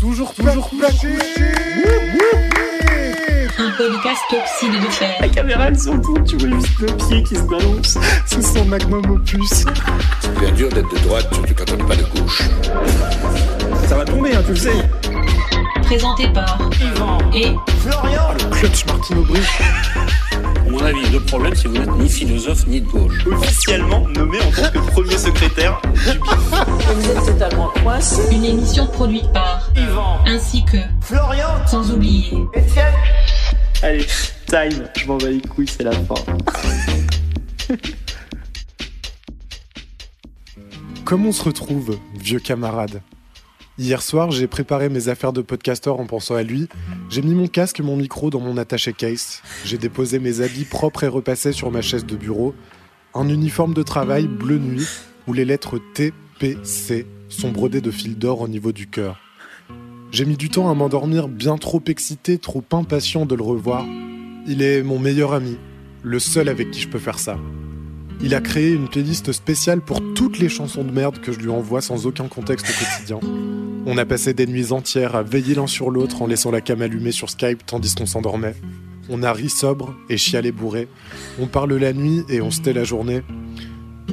Toujours placé. Un podcast toxique de fer. La caméra elle s'en tourne, tu vois juste le pied qui se balance. C'est son magnum opus. C'est bien dur d'être de droite, surtout quand on n'est pas de gauche. Ça va tomber, hein, tu le sais. Présenté par Yvan et Florian. Ah, le clutch Martine Aubry. À mon avis, le problème, c'est que vous n'êtes ni philosophe ni de gauche. Officiellement nommé en tant que premier secrétaire du BIF. Vous êtes totalement coincé. Une émission produite par Yvan ainsi que Florian, sans oublier Étienne. Allez, time, je m'en bats les couilles, c'est la fin. Comment on se retrouve, vieux camarade ? Hier soir, j'ai préparé mes affaires de podcasteur en pensant à lui. J'ai mis mon casque et mon micro dans mon attaché case. J'ai déposé mes habits propres et repassés sur ma chaise de bureau. Un uniforme de travail bleu nuit où les lettres TPC sont brodées de fils d'or au niveau du cœur. J'ai mis du temps à m'endormir, bien trop excité, trop impatient de le revoir. Il est mon meilleur ami, le seul avec qui je peux faire ça. Il a créé une playlist spéciale pour toutes les chansons de merde que je lui envoie sans aucun contexte au quotidien. On a passé des nuits entières à veiller l'un sur l'autre en laissant la cam allumée sur Skype tandis qu'on s'endormait. On a ri sobre et chialé bourré. On parle la nuit et on se tait la journée.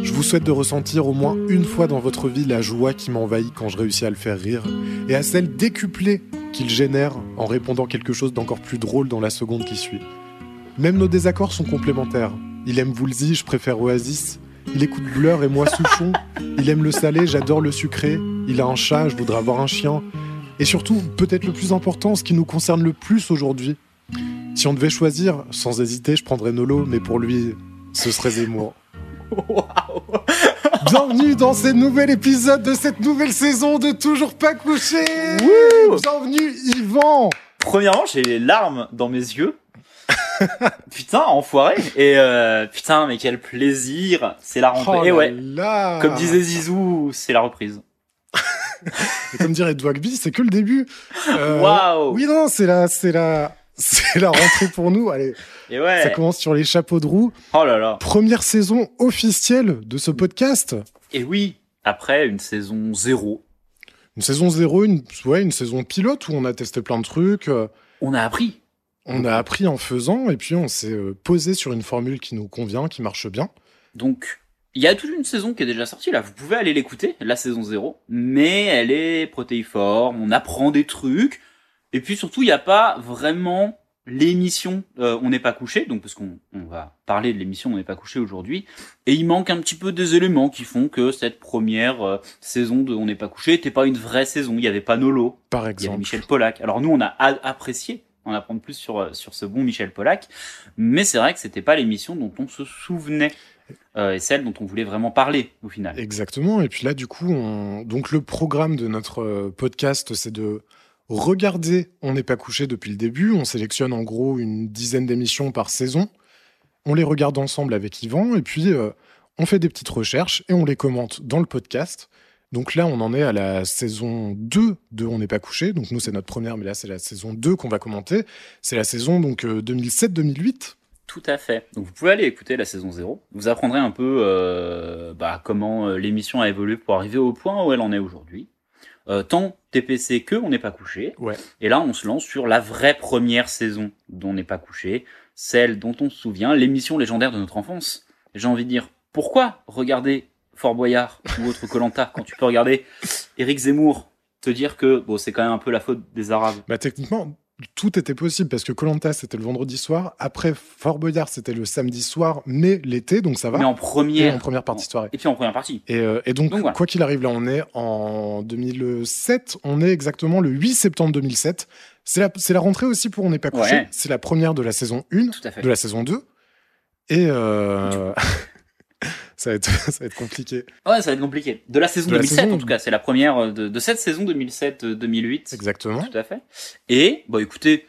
Je vous souhaite de ressentir au moins une fois dans votre vie la joie qui m'envahit quand je réussis à le faire rire et à celle décuplée qu'il génère en répondant quelque chose d'encore plus drôle dans la seconde qui suit. Même nos désaccords sont complémentaires. Il aime Woolsey, je préfère Oasis. Il écoute Blur et moi Souchon. Il aime le salé, j'adore le sucré. Il a un chat, je voudrais avoir un chien. Et surtout, peut-être le plus important, ce qui nous concerne le plus aujourd'hui. Si on devait choisir, sans hésiter, je prendrais Nolo, mais pour lui, ce serait Zemmour. Wow. Bienvenue dans ce nouvel épisode de cette nouvelle saison de Toujours Pas Couché. Woo. Bienvenue Yvan. Premièrement, j'ai les larmes dans mes yeux. Putain, enfoiré. Et putain, mais quel plaisir. C'est la rentrée. Oh et ouais, là. Comme disait Zizou, c'est la reprise. Et comme dirait Dwagby, c'est que le début. Waouh. Oui, non, c'est la rentrée pour nous. Allez, et ouais. Ça commence sur les chapeaux de roue. Oh là là. Première saison officielle de ce podcast. Et oui, après une saison zéro. Une saison zéro, une saison pilote où on a testé plein de trucs. On a appris. On a appris en faisant, et puis on s'est posé sur une formule qui nous convient, qui marche bien. Donc, il y a toute une saison qui est déjà sortie, là. Vous pouvez aller l'écouter, la saison 0, mais elle est protéiforme, on apprend des trucs. Et puis surtout, il n'y a pas vraiment l'émission On n'est pas couché, donc parce qu'on va parler de l'émission On n'est pas couché aujourd'hui. Et il manque un petit peu des éléments qui font que cette première saison de On n'est pas couché n'était pas une vraie saison. Il n'y avait pas Nolo, par exemple. Il y avait Michel Pollack. Alors nous, on a apprécié. On apprend plus sur ce bon Michel Pollack. Mais c'est vrai que c'était pas l'émission dont on se souvenait. Et celle dont on voulait vraiment parler, au final. Exactement. Et puis là, du coup, donc le programme de notre podcast, c'est de regarder On n'est pas couché depuis le début. On sélectionne en gros une dizaine d'émissions par saison. On les regarde ensemble avec Yvan. Et puis, on fait des petites recherches et on les commente dans le podcast. Donc là, on en est à la saison 2 de On n'est pas couché. Donc nous, c'est notre première, mais là, c'est la saison 2 qu'on va commenter. C'est la saison donc 2007-2008. Tout à fait. Donc vous pouvez aller écouter la saison 0. Vous apprendrez un peu comment l'émission a évolué pour arriver au point où elle en est aujourd'hui. Tant TPC que On n'est pas couché. Ouais. Et là, on se lance sur la vraie première saison d'On n'est pas couché. Celle dont on se souvient, l'émission légendaire de notre enfance. J'ai envie de dire, pourquoi regarder Fort Boyard ou autre Koh-Lanta, quand tu peux regarder Éric Zemmour, te dire que bon, c'est quand même un peu la faute des Arabes. Bah, techniquement, tout était possible parce que Koh-Lanta, c'était le vendredi soir. Après, Fort Boyard, c'était le samedi soir, mais l'été, donc ça va. Mais en première partie de soirée. Et puis en première partie. Et donc voilà. Quoi qu'il arrive, là, on est en 2007. On est exactement le 8 septembre 2007. C'est la rentrée aussi pour On n'est pas couché. Ouais. C'est la première de la saison 1, de la saison 2. Et... Ça va être compliqué. Ouais, ça va être compliqué. De la saison 2007, en tout cas. C'est la première de cette saison 2007-2008. Exactement. Tout à fait. Et, bah, écoutez,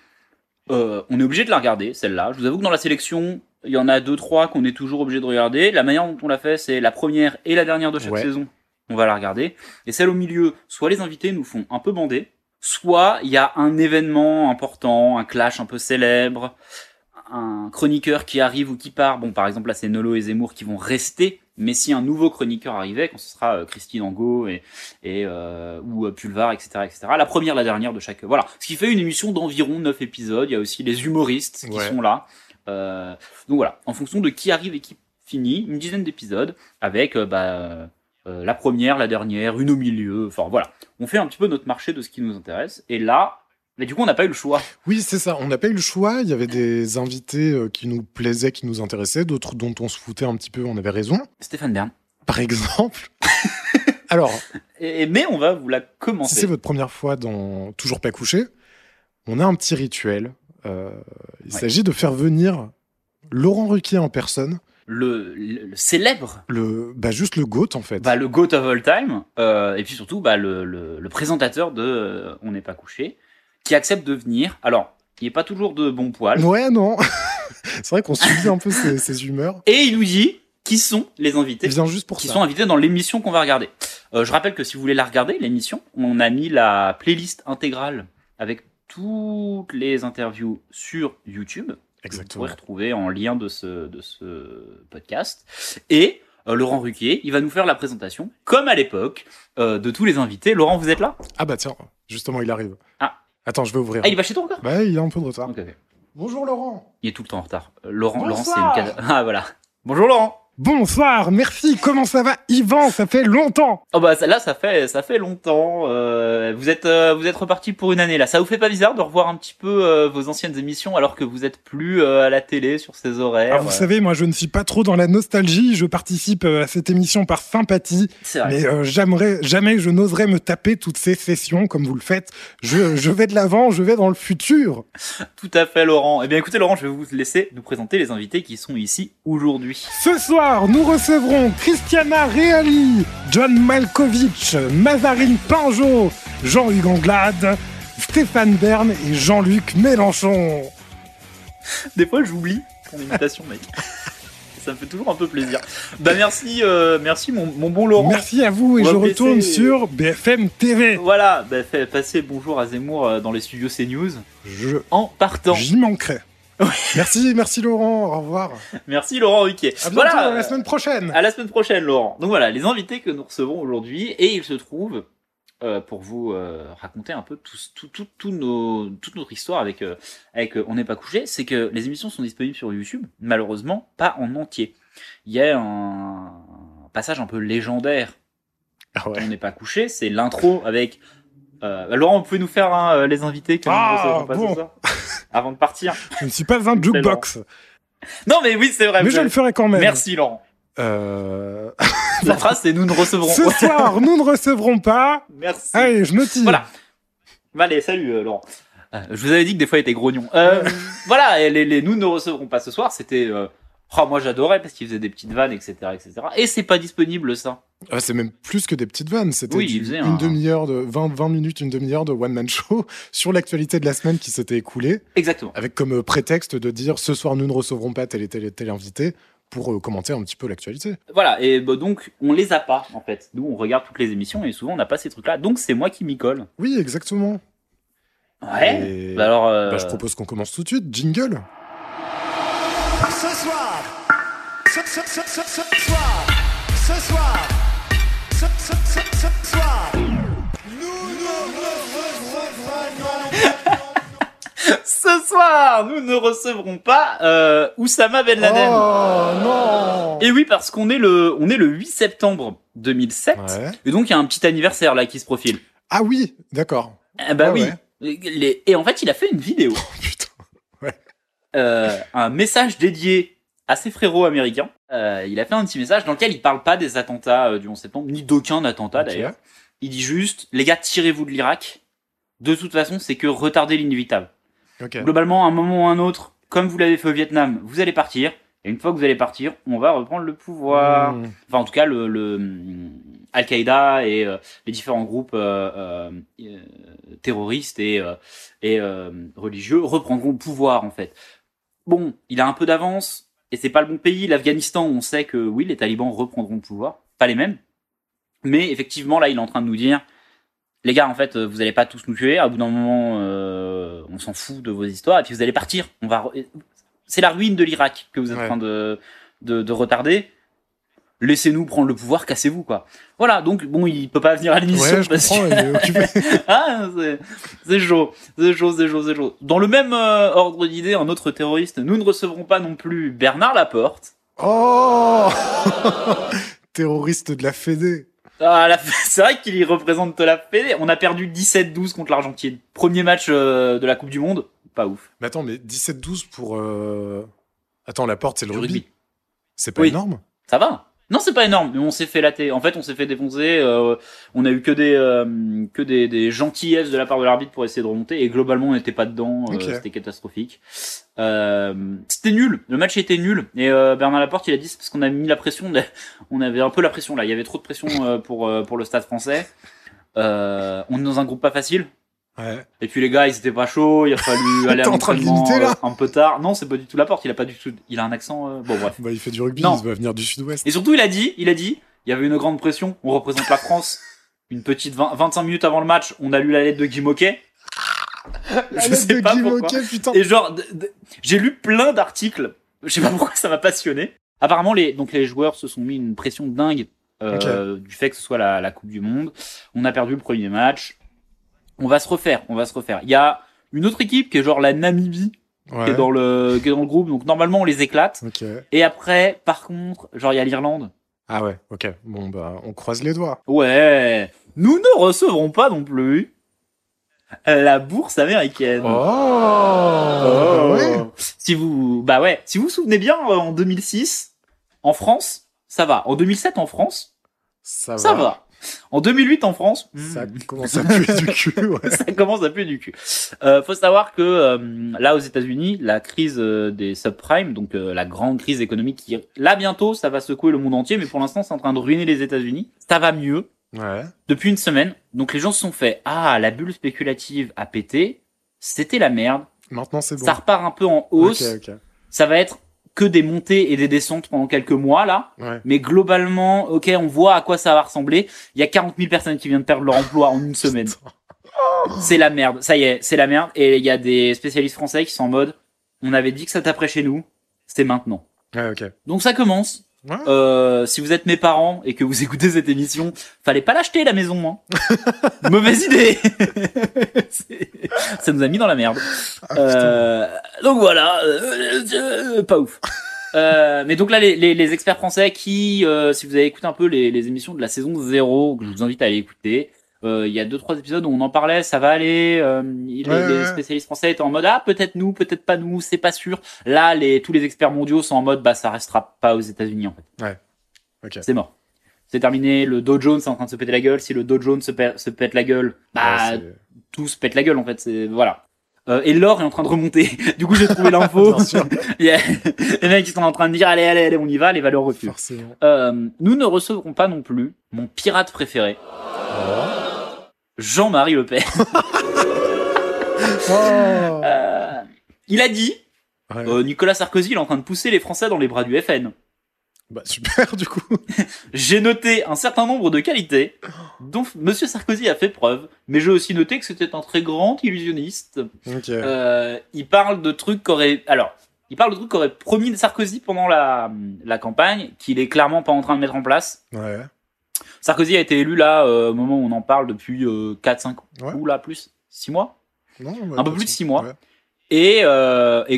on est obligé de la regarder, celle-là. Je vous avoue que dans la sélection, il y en a 2-3 qu'on est toujours obligé de regarder. La manière dont on l'a fait, c'est la première et la dernière de chaque saison. On va la regarder. Et celle au milieu, soit les invités nous font un peu bander, soit il y a un événement important, un clash un peu célèbre, un chroniqueur qui arrive ou qui part, bon, par exemple, là, c'est Nolot et Zemmour qui vont rester, mais si un nouveau chroniqueur arrivait, quand ce sera Christine Angot ou Pulvar, etc., la première, la dernière de chaque... Voilà, ce qui fait une émission d'environ 9 épisodes. Il y a aussi les humoristes qui sont là. Donc voilà, en fonction de qui arrive et qui finit, une dizaine d'épisodes avec... la première, la dernière, une au milieu, enfin voilà. On fait un petit peu notre marché de ce qui nous intéresse, et là, mais du coup, on n'a pas eu le choix. Oui, c'est ça, on n'a pas eu le choix. Il y avait des invités qui nous plaisaient, qui nous intéressaient, d'autres dont on se foutait un petit peu, on avait raison. Stéphane Bern. Par exemple. Alors. Mais on va vous la commencer. Si c'est votre première fois dans Toujours pas couché, on a un petit rituel. Il s'agit de faire venir Laurent Ruquier en personne. Le célèbre. Juste le GOAT, en fait. Le GOAT of all time. Et puis surtout, le présentateur de On n'est pas couché, qui accepte de venir. Alors, il n'est pas toujours de bon poil. Ouais, non. C'est vrai qu'on subit un peu ses humeurs. Et il nous dit qui sont les invités. Il vient juste pour qui ça. Qui sont invités dans l'émission qu'on va regarder. Je rappelle que si vous voulez la regarder, l'émission, on a mis la playlist intégrale avec toutes les interviews sur YouTube. Exactement. Vous pourrez retrouver en lien de ce podcast. Et Laurent Ruquier, il va nous faire la présentation, comme à l'époque, de tous les invités. Laurent, vous êtes là ? Ah bah tiens, justement, il arrive. Ah. Attends, je vais ouvrir. Ah, il va chez toi encore ? Bah, il a un peu de retard. Okay. Bonjour Laurent. Il est tout le temps en retard. Laurent, c'est une case. Ah voilà. Bonjour Laurent. Bonsoir, merci. Comment ça va, Yvan ? Ça fait longtemps. Oh bah là, ça fait longtemps. Vous êtes reparti pour une année là. Ça vous fait pas bizarre de revoir un petit peu vos anciennes émissions alors que vous êtes plus à la télé sur ces horaires ? Ah, vous savez, moi je ne suis pas trop dans la nostalgie. Je participe à cette émission par sympathie, mais jamais je n'oserais me taper toutes ces sessions comme vous le faites. Je vais de l'avant, je vais dans le futur. Tout à fait, Laurent. Eh bien, écoutez, Laurent, je vais vous laisser nous présenter les invités qui sont ici aujourd'hui. Ce soir. Nous recevrons Cristiana Reali, John Malkovich, Mazarine Pinjot, Jean-Hugues Anglade, Stéphane Bern et Jean-Luc Mélenchon. Des fois, j'oublie ton invitation, mec. Ça me fait toujours un peu plaisir. Bah merci mon bon Laurent. Merci à vous et je retourne sur BFM TV. Voilà, bah, passez bonjour à Zemmour dans les studios CNews. En partant. J'y manquerai. Oui. Merci Laurent, au revoir. Merci Laurent Ruquier. À bientôt, à la semaine prochaine. À la semaine prochaine Laurent. Donc voilà, les invités que nous recevons aujourd'hui, et il se trouve, pour vous raconter un peu toute notre histoire avec On n'est pas couché, c'est que les émissions sont disponibles sur YouTube, malheureusement pas en entier. Il y a un passage un peu légendaire. Ah ouais. On n'est pas couché, c'est l'intro avec... Laurent, vous pouvez nous faire les invités que nous recevons ça avant de partir. Je ne suis pas un jukebox. Non, mais oui, c'est vrai. Mais je le ferai quand même. Merci, Laurent. La phrase, c'est nous ne recevrons. Ce soir, nous ne recevrons pas. Merci. Allez, je me tire. Voilà. Allez, salut, Laurent. Je vous avais dit que des fois, il était grognon. Voilà, et les nous ne recevrons pas ce soir. C'était... moi, j'adorais parce qu'il faisait des petites vannes, etc., etc. Et c'est pas disponible, ça. C'est même plus que des petites vannes. C'était demi-heure de 20 minutes, une demi-heure de one-man show sur l'actualité de la semaine qui s'était écoulée. Exactement. Avec comme prétexte de dire ce soir, nous ne recevrons pas tel invité pour commenter un petit peu l'actualité. Voilà. Et donc, on les a pas, en fait. Nous, on regarde toutes les émissions et souvent, on n'a pas ces trucs-là. Donc, c'est moi qui m'y colle. Oui, exactement. Ouais. Et... Bah, alors, je propose qu'on commence tout de suite. Jingle. Ce soir, ce soir, nous ne recevrons pas Oussama Ben Laden. Oh non. Et oui, parce qu'on est le 8 septembre 2007, et donc il y a un petit anniversaire là qui se profile. Ah oui, d'accord. Et en fait, il a fait une vidéo. Un message dédié à ses frérots américains. Il a fait un petit message dans lequel il parle pas des attentats du 11 septembre, ni d'aucun attentat d'ailleurs. Il dit juste, les gars, tirez-vous de l'Irak. De toute façon, c'est que retarder l'inévitable. Okay. Globalement, à un moment ou à un autre, comme vous l'avez fait au Vietnam, vous allez partir. Et une fois que vous allez partir, on va reprendre le pouvoir. Enfin, en tout cas, le Al-Qaïda et les différents groupes terroristes et religieux reprendront le pouvoir, en fait. Bon, il a un peu d'avance, et c'est pas le bon pays. L'Afghanistan, on sait que oui, les talibans reprendront le pouvoir, pas les mêmes. Mais effectivement, là, il est en train de nous dire, les gars, en fait, vous allez pas tous nous tuer. À bout d'un moment, on s'en fout de vos histoires, et puis vous allez partir. c'est la ruine de l'Irak que vous êtes en train de retarder. Laissez-nous prendre le pouvoir, cassez-vous, quoi. Voilà, donc, bon, il peut pas venir à l'émission. Ouais, je parce comprends, que... il est occupé. Ah, c'est chaud. Dans le même ordre d'idée, un autre terroriste, nous ne recevrons pas non plus Bernard Laporte. Oh terroriste de la Fédé. Ah, c'est vrai qu'il y représente la Fédé. On a perdu 17-12 contre l'Argentine. Premier match de la Coupe du Monde, pas ouf. Mais attends, mais 17-12 pour... Attends, Laporte, c'est le rugby. C'est pas énorme ? Ça va. Non, c'est pas énorme, mais on s'est fait latter. En fait, on s'est fait défoncer. On a eu que des gentillesses de la part de l'arbitre pour essayer de remonter. Et globalement, on n'était pas dedans. Okay. C'était catastrophique. C'était nul. Le match était nul. Et Bernard Laporte, il a dit c'est parce qu'on a mis la pression. On avait un peu la pression là. Il y avait trop de pression pour le Stade français. On est dans un groupe pas facile. Ouais. Et puis les gars, ils étaient pas chauds, il a fallu aller à l'entraînement un peu tard. Non, c'est pas du tout Laporte, il a pas du tout, il a un accent, bon bref. Bah, il fait du rugby, il va venir du sud-ouest. Et surtout, il a dit, il y avait une grande pression, on représente la France. Une petite 25 minutes avant le match, on a lu la lettre de Guy Moquet. Je sais pas pourquoi. Et genre, j'ai lu plein d'articles, je sais pas pourquoi ça m'a passionné. Apparemment, les joueurs se sont mis une pression dingue, du fait que ce soit la Coupe du Monde. On a perdu le premier match. On va se refaire. Il y a une autre équipe qui est genre la Namibie, qui est dans le groupe. Donc normalement on les éclate. Okay. Et après, par contre, genre il y a l'Irlande. Ah ouais, ok. Bon bah on croise les doigts. Ouais. Nous ne recevrons pas non plus la bourse américaine. Oh. Ouais. Si vous souvenez bien, en 2006, en France, ça va. En 2007, en France, ça va. En 2008 en France, ça commence à puer du cul. Ouais. Ça commence à puer du cul. Faut savoir que là aux États-Unis, la crise des subprimes, donc la grande crise économique qui là bientôt ça va secouer le monde entier, mais pour l'instant c'est en train de ruiner les États-Unis. Ça va mieux. Ouais. Depuis une semaine, donc les gens se sont fait la bulle spéculative a pété, c'était la merde. Maintenant c'est bon. Ça repart un peu en hausse. Okay. Ça va être que des montées et des descentes pendant quelques mois là, mais globalement, ok, on voit à quoi ça va ressembler. Il y a 40 000 personnes qui viennent perdre leur emploi en une semaine. C'est la merde. Ça y est, c'est la merde. Et il y a des spécialistes français qui sont en mode, on avait dit que ça taperait chez nous, c'est maintenant. Ouais, ok. Donc ça commence. Ouais. Si vous êtes mes parents et que vous écoutez cette émission, fallait pas l'acheter la maison. Hein. Mauvaise idée. Ça nous a mis dans la merde. Donc voilà, pas ouf. Mais donc là, les experts français qui, si vous avez écouté un peu les émissions de la saison 0, que je vous invite à aller écouter, il y a 2-3 épisodes où on en parlait, ça va aller. Les spécialistes français étaient en mode peut-être nous, peut-être pas nous, c'est pas sûr. Là, tous les experts mondiaux sont en mode ça restera pas aux États-Unis en fait. Ouais. Ok. C'est mort. C'est terminé. Le Dow Jones est en train de se péter la gueule. Si le Dow Jones se pète la gueule, tout se pète la gueule en fait. C'est voilà. Et l'or est en train de remonter. Du coup, j'ai trouvé l'info. Les mecs, ils sont en train de dire, allez, on y va, les valeurs reculent. Nous ne recevrons pas non plus mon pirate préféré. Jean-Marie Le Pen. Il a dit, Nicolas Sarkozy, il est en train de pousser les Français dans les bras du FN. Bah, super, du coup. J'ai noté un certain nombre de qualités dont Monsieur Sarkozy a fait preuve, mais j'ai aussi noté que c'était un très grand illusionniste. Okay. Il parle de trucs qu'aurait promis Sarkozy pendant la campagne, qu'il est clairement pas en train de mettre en place. Ouais. Sarkozy a été élu là, au moment où on en parle depuis 4-5 ou là plus, 6 mois? Non, un peu plus de 6 mois. Ouais. Et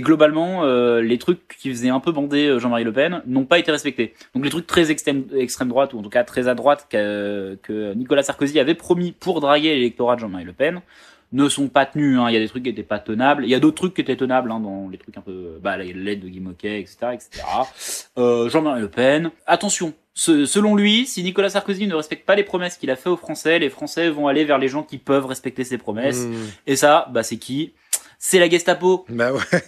globalement, les trucs qui faisaient un peu bander Jean-Marie Le Pen n'ont pas été respectés. Donc les trucs très extrême droite, ou en tout cas très à droite, que Nicolas Sarkozy avait promis pour draguer l'électorat de Jean-Marie Le Pen, ne sont pas tenus. Hein. Il y a des trucs qui n'étaient pas tenables. Il y a d'autres trucs qui étaient tenables, hein, dans les trucs un peu... la lettre de Guy Moquet, etc. Jean-Marie Le Pen. Attention, selon lui, si Nicolas Sarkozy ne respecte pas les promesses qu'il a fait aux Français, les Français vont aller vers les gens qui peuvent respecter ses promesses. Mmh. Et ça, c'est qui ? C'est la Gestapo. Bah ouais.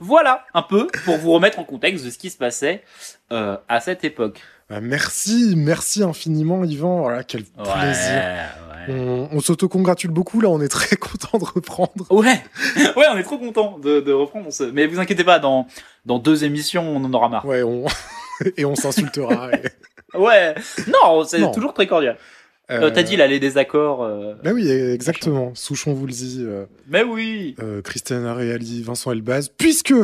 Voilà, un peu, pour vous remettre en contexte de ce qui se passait à cette époque. Merci infiniment, Yvan. Voilà, quel plaisir. Ouais. On s'auto-congratule beaucoup, là, on est très content de reprendre. Ouais, on est trop content de reprendre. Mais vous inquiétez pas, dans 2 émissions, on en aura marre. Ouais, et on s'insultera. Ouais, non, c'est toujours très cordial. T'as dit, là, les désaccords. Ben oui, exactement. Souchon Woolsey. Mais oui. Christiana Reali, Vincent Elbaz. Puisque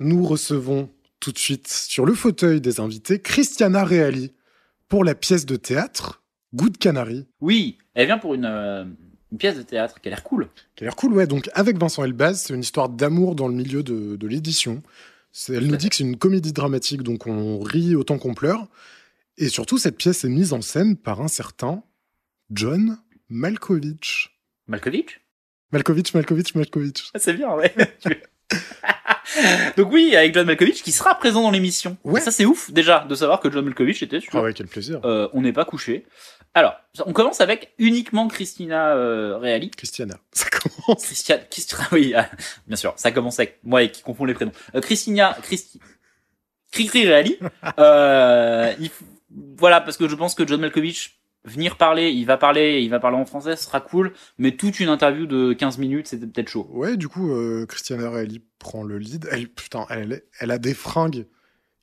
nous recevons tout de suite sur le fauteuil des invités Christiana Reali pour la pièce de théâtre Good Canary. Oui, elle vient pour une pièce de théâtre qui a l'air cool. Qui a l'air cool, ouais. Donc, avec Vincent Elbaz, c'est une histoire d'amour dans le milieu de l'édition. Elle nous dit que c'est une comédie dramatique, donc on rit autant qu'on pleure. Et surtout, cette pièce est mise en scène par un certain John Malkovich. Malkovich. Ah, c'est bien, ouais. Donc oui, avec John Malkovich qui sera présent dans l'émission. Ouais. Ça, c'est ouf, déjà, de savoir que John Malkovich était sur... Ah ouais, quel plaisir. On n'est pas couché. Alors, on commence avec uniquement Reali. Bien sûr, ça commence avec moi qui confond les prénoms. Cricri Reali. Voilà, parce que je pense que John Malkovich, il va parler en français, ce sera cool, mais toute une interview de 15 minutes, c'était peut-être chaud. Ouais, du coup, Christiana Reali prend le lead. Elle a des fringues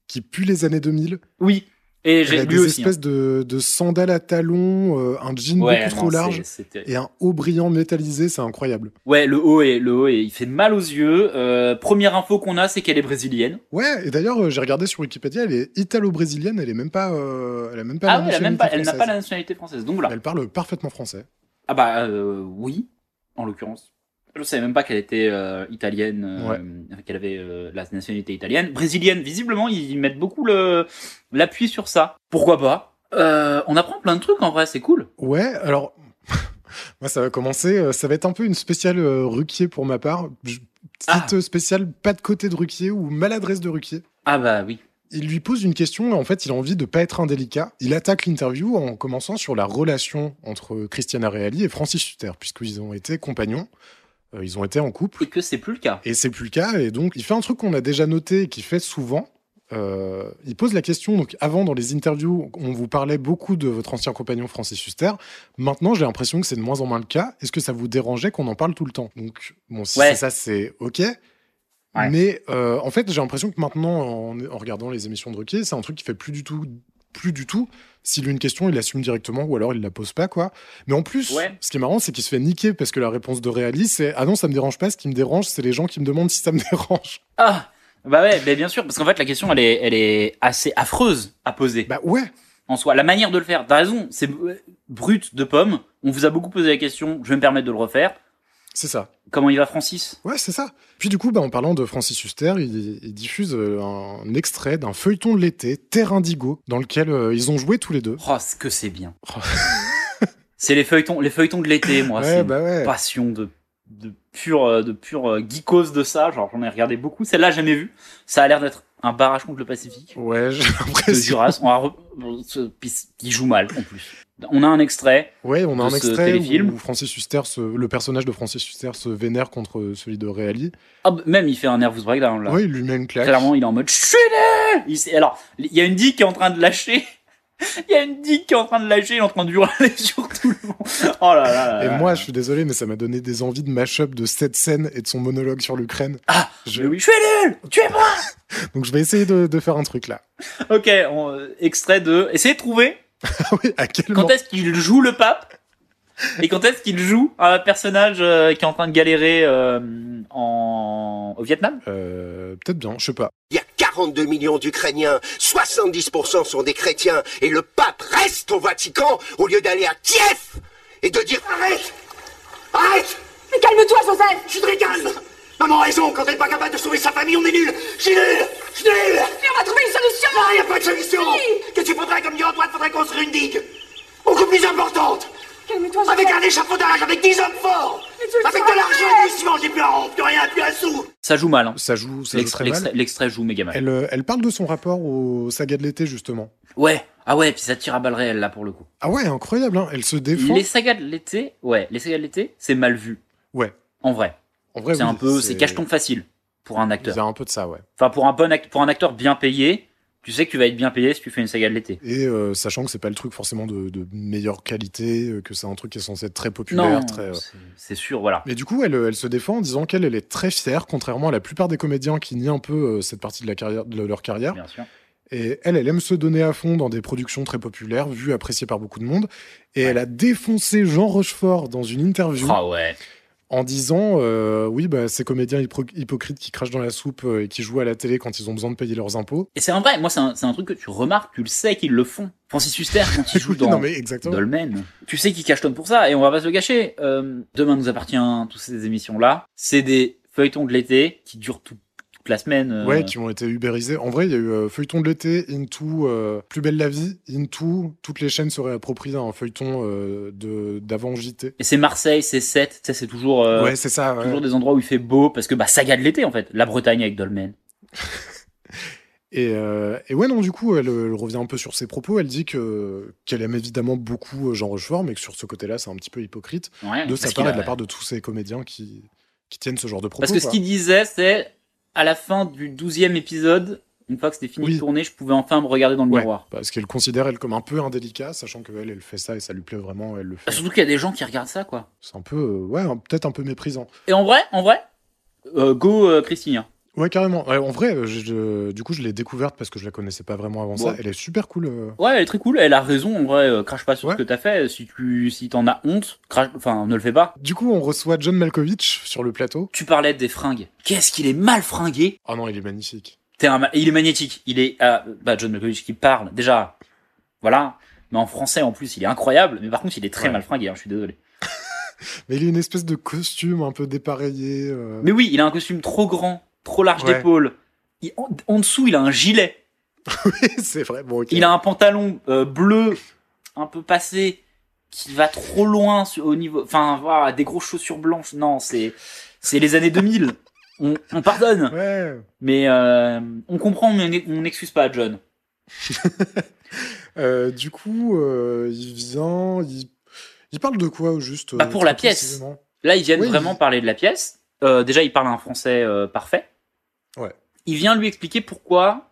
qui puent les années 2000. Oui, et j'ai lu aussi. Elle a des espèces de sandales à talons, un jean beaucoup trop large et un haut brillant métallisé, c'est incroyable. Ouais, le haut, il fait mal aux yeux. Première info qu'on a, c'est qu'elle est brésilienne. Ouais, et d'ailleurs, j'ai regardé sur Wikipédia, elle est italo-brésilienne, elle n'a pas la nationalité française. Donc voilà. Elle parle parfaitement français. Ah bah oui, en l'occurrence. Je ne savais même pas qu'elle était italienne, qu'elle avait la nationalité italienne. Brésilienne, visiblement, ils mettent beaucoup l'appui sur ça. Pourquoi pas ? On apprend plein de trucs, en vrai, c'est cool. Ouais, alors, moi, ça va commencer. Ça va être un peu une spéciale Ruquier pour ma part. Petite spéciale pas de côté de Ruquier ou maladresse de Ruquier. Ah bah oui. Il lui pose une question et en fait, il a envie de pas être indélicat. Il attaque l'interview en commençant sur la relation entre Christiana Reali et Francis Hutter, puisqu'ils ont été compagnons. Ils ont été en couple. Et que c'est plus le cas. Et c'est plus le cas. Et donc, il fait un truc qu'on a déjà noté et qu'il fait souvent. Il pose la question. Donc, avant, dans les interviews, on vous parlait beaucoup de votre ancien compagnon Francis Huster. Maintenant, j'ai l'impression que c'est de moins en moins le cas. Est-ce que ça vous dérangeait qu'on en parle tout le temps ? Donc, bon, si c'est ça, c'est OK. Ouais. Mais en fait, j'ai l'impression que maintenant, en regardant les émissions de Ruquier, c'est un truc qui fait plus du tout. S'il a une question, il l'assume directement ou alors il la pose pas, quoi. Mais en plus, ce qui est marrant, c'est qu'il se fait niquer parce que la réponse de Reali, c'est « Ah non, ça me dérange pas, ce qui me dérange, c'est les gens qui me demandent si ça me dérange. » Ah, bah ouais, bah bien sûr, parce qu'en fait, la question, elle est assez affreuse à poser. Bah ouais. En soi, la manière de le faire, t'as raison, c'est brut de pomme. On vous a beaucoup posé la question, je vais me permettre de le refaire. C'est ça. Comment il va, Francis ? Ouais, c'est ça. Puis du coup, en parlant de Francis Huster, il diffuse un extrait d'un feuilleton de l'été, Terre Indigo, dans lequel ils ont joué tous les deux. Oh, ce que c'est bien. C'est les feuilletons de l'été, moi. Ouais, c'est une passion de pure geekos de ça. Genre, j'en ai regardé beaucoup. Celle-là, jamais vue. Ça a l'air d'être un barrage contre le Pacifique. Ouais, j'ai l'impression. De Duras, il joue mal, en plus. On a un extrait. Ouais, on a un extrait où Francis Huster, le personnage de Francis Huster se vénère contre celui de Reali. Ah, même il fait un nervous breakdown là. Ouais, il lui met une claque. Clairement, il est en mode je suis nul. Alors, il y a une dick qui est en train de lâcher. Il est en train de hurler sur tout le monde. Oh là là là. Et moi, je suis désolé, mais ça m'a donné des envies de mash-up de cette scène et de son monologue sur l'Ukraine. Ah, mais oui, je suis nul. Tu es moi. Donc je vais essayer de faire un truc là. OK, extrait de. Essayez de trouver. Oui, quand est-ce qu'il joue le pape et quand est-ce qu'il joue un personnage qui est en train de galérer au Vietnam ? Peut-être bien, je sais pas. Il y a 42 millions d'Ukrainiens, 70% sont des chrétiens et le pape reste au Vatican au lieu d'aller à Kiev et de dire arrête. Mais calme-toi, Joseph. Je suis très calme. Maman a raison, quand elle n'est pas capable de sauver sa famille, on est nul. Je suis nul. Mais on va trouver une solution. Non, il n'y a pas de solution. Oui. Qu'est-ce qu'il faudrait, comme dit Antoine, faudrait construire une digue. Beaucoup plus importante. Calme-toi, avec un échafaudage, avec 10 hommes forts. Avec de l'argent, du ciment, j'ai plus un rond, plus rien, plus un sou. Ça joue mal. Hein. L'extrait joue méga mal. Elle parle de son rapport aux sagas de l'été, justement. Ouais. Ah ouais, puis ça tire à balles réelles, là, pour le coup. Ah ouais, incroyable, hein. Elle se défend. Les sagas de l'été, c'est mal vu. Ouais. En vrai, c'est un peu, c'est cacheton facile pour un acteur. Il y a un peu de ça, ouais. Enfin, pour un acteur bien payé, tu sais que tu vas être bien payé si tu fais une saga de l'été. Et sachant que c'est pas le truc forcément de meilleure qualité, que c'est un truc qui est censé être très populaire. Non, très, c'est sûr, voilà. Mais du coup, elle se défend en disant qu'elle est très fière, contrairement à la plupart des comédiens qui nient un peu cette partie de leur carrière. Bien sûr. Et elle aime se donner à fond dans des productions très populaires, vues, appréciées par beaucoup de monde. Et elle a défoncé Jean Rochefort dans une interview en disant oui, bah, ces comédiens hypocrites qui crachent dans la soupe et qui jouent à la télé quand ils ont besoin de payer leurs impôts. Et c'est en vrai, moi, c'est un truc que tu remarques, tu le sais qu'ils le font. Francis Huster, quand il joue dans Dolmen, tu sais qu'il cache Tom pour ça, et on va pas se le cacher. Demain nous appartient, toutes ces émissions-là, c'est des feuilletons de l'été qui durent toute la semaine. Ouais, qui ont été ubérisés. En vrai, il y a eu Feuilleton de l'été, Into, Plus belle la vie, Into, toutes les chaînes se réapproprient un feuilleton d'avant JT. Et c'est Marseille, c'est 7, c'est toujours, ouais, c'est ça, toujours des endroits où il fait beau, parce que bah, saga de l'été en fait, la Bretagne avec Dolmen. Et ouais, non, du coup, elle revient un peu sur ses propos. Elle dit qu'elle aime évidemment beaucoup Jean Rochefort, mais que sur ce côté-là, c'est un petit peu hypocrite de sa part et de la part de tous ces comédiens qui tiennent ce genre de propos. Parce que ce qu'il disait, c'est à la fin du 12e épisode, une fois que c'était fini de tourner, je pouvais enfin me regarder dans le miroir. Parce qu'elle considère, elle, comme un peu indélicat, sachant qu'elle fait ça et ça lui plaît vraiment, elle le fait. Bah, surtout qu'il y a des gens qui regardent ça, quoi. C'est un peu, peut-être un peu méprisant. Et en vrai, go Christina. Ouais, carrément. Ouais, en vrai, du coup, je l'ai découverte parce que je la connaissais pas vraiment avant ça. Elle est super cool. Ouais, elle est très cool. Elle a raison. En vrai, crache pas sur ce que t'as fait. Si t'en as honte, ne le fais pas. Du coup, on reçoit John Malkovich sur le plateau. Tu parlais des fringues. Qu'est-ce qu'il est mal fringué. Oh non, il est magnifique. Il est magnétique. Il est, John Malkovich qui parle. Déjà, voilà. Mais en français, en plus, il est incroyable. Mais par contre, il est très mal fringué. Hein, je suis désolé. Mais il a une espèce de costume un peu dépareillé. Mais oui, il a un costume trop grand. Trop large d'épaule. En dessous, il a un gilet. Oui, c'est vrai. Bon, okay. Il a un pantalon bleu, un peu passé, qui va trop loin au niveau. Enfin, voilà, des grosses chaussures blanches. Non, c'est les années 2000. On pardonne. Ouais. Mais on comprend, mais on n'excuse pas à John. Du coup, il vient. Il parle de quoi, juste pour la pièce. Là, ils viennent vraiment parler de la pièce. Déjà, il parle un français parfait. Ouais. Il vient lui expliquer pourquoi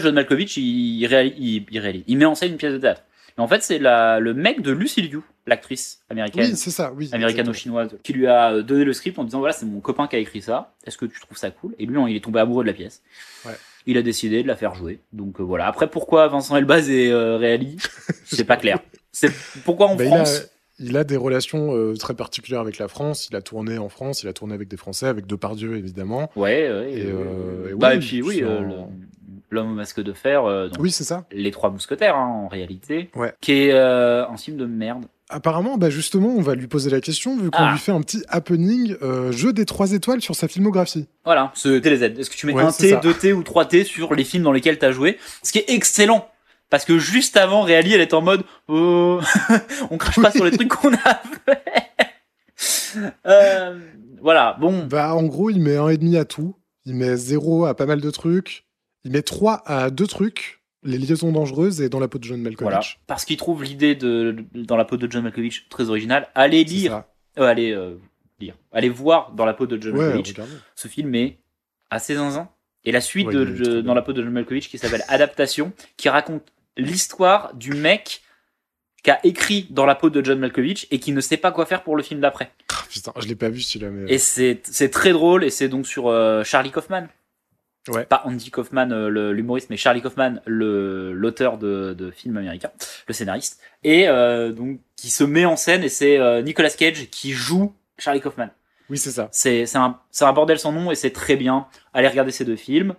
John Malkovich il met en scène une pièce de théâtre. Mais en fait, c'est le mec de Lucy Liu, l'actrice américaine. Oui, c'est ça. Oui, américano-chinoise, qui lui a donné le script en disant voilà, c'est mon copain qui a écrit ça. Est-ce que tu trouves ça cool? Et lui, il est tombé amoureux de la pièce. Ouais. Il a décidé de la faire jouer. Donc voilà. Après, pourquoi Vincent Elbaz et Réali, c'est pas clair. C'est pourquoi en France. Il a des relations très particulières avec la France. Il a tourné en France, il a tourné avec des Français, avec Depardieu évidemment. L'homme au masque de fer. C'est ça. Les Trois Mousquetaires en réalité. Ouais. Qui est un film de merde. Apparemment, justement, on va lui poser la question vu qu'on lui fait un petit happening jeu des 3 étoiles sur sa filmographie. Voilà, ce TLZ. Est-ce que tu mets 1 T, ça. 2 T ou 3 T sur les films dans lesquels t'as joué, ce qui est excellent. Parce que juste avant, Réali, elle est en mode on crache pas sur les trucs qu'on a fait. Voilà, bon. Bah, en gros, il met 1,5 à tout. Il met 0 à pas mal de trucs. Il met 3 à 2 trucs. Les liaisons dangereuses et Dans la peau de John Malkovich. Voilà, parce qu'il trouve l'idée de Dans la peau de John Malkovich très originale. Allez lire. Allez voir Dans la peau de John Malkovich. Regardez. Ce film est assez zinzin. Et la suite de Dans la peau de John Malkovich qui s'appelle Adaptation, qui raconte l'histoire du mec qui a écrit Dans la peau de John Malkovich et qui ne sait pas quoi faire pour le film d'après. Oh, putain, je l'ai pas vu celui-là. Mais... Et c'est très drôle et c'est donc sur Charlie Kaufman. Ouais. Pas Andy Kaufman, l'humoriste, mais Charlie Kaufman, l'auteur de films américains, le scénariste. Et donc qui se met en scène et c'est Nicolas Cage qui joue Charlie Kaufman. Oui, c'est ça. C'est un bordel sans nom et c'est très bien. Allez regarder ces 2 films.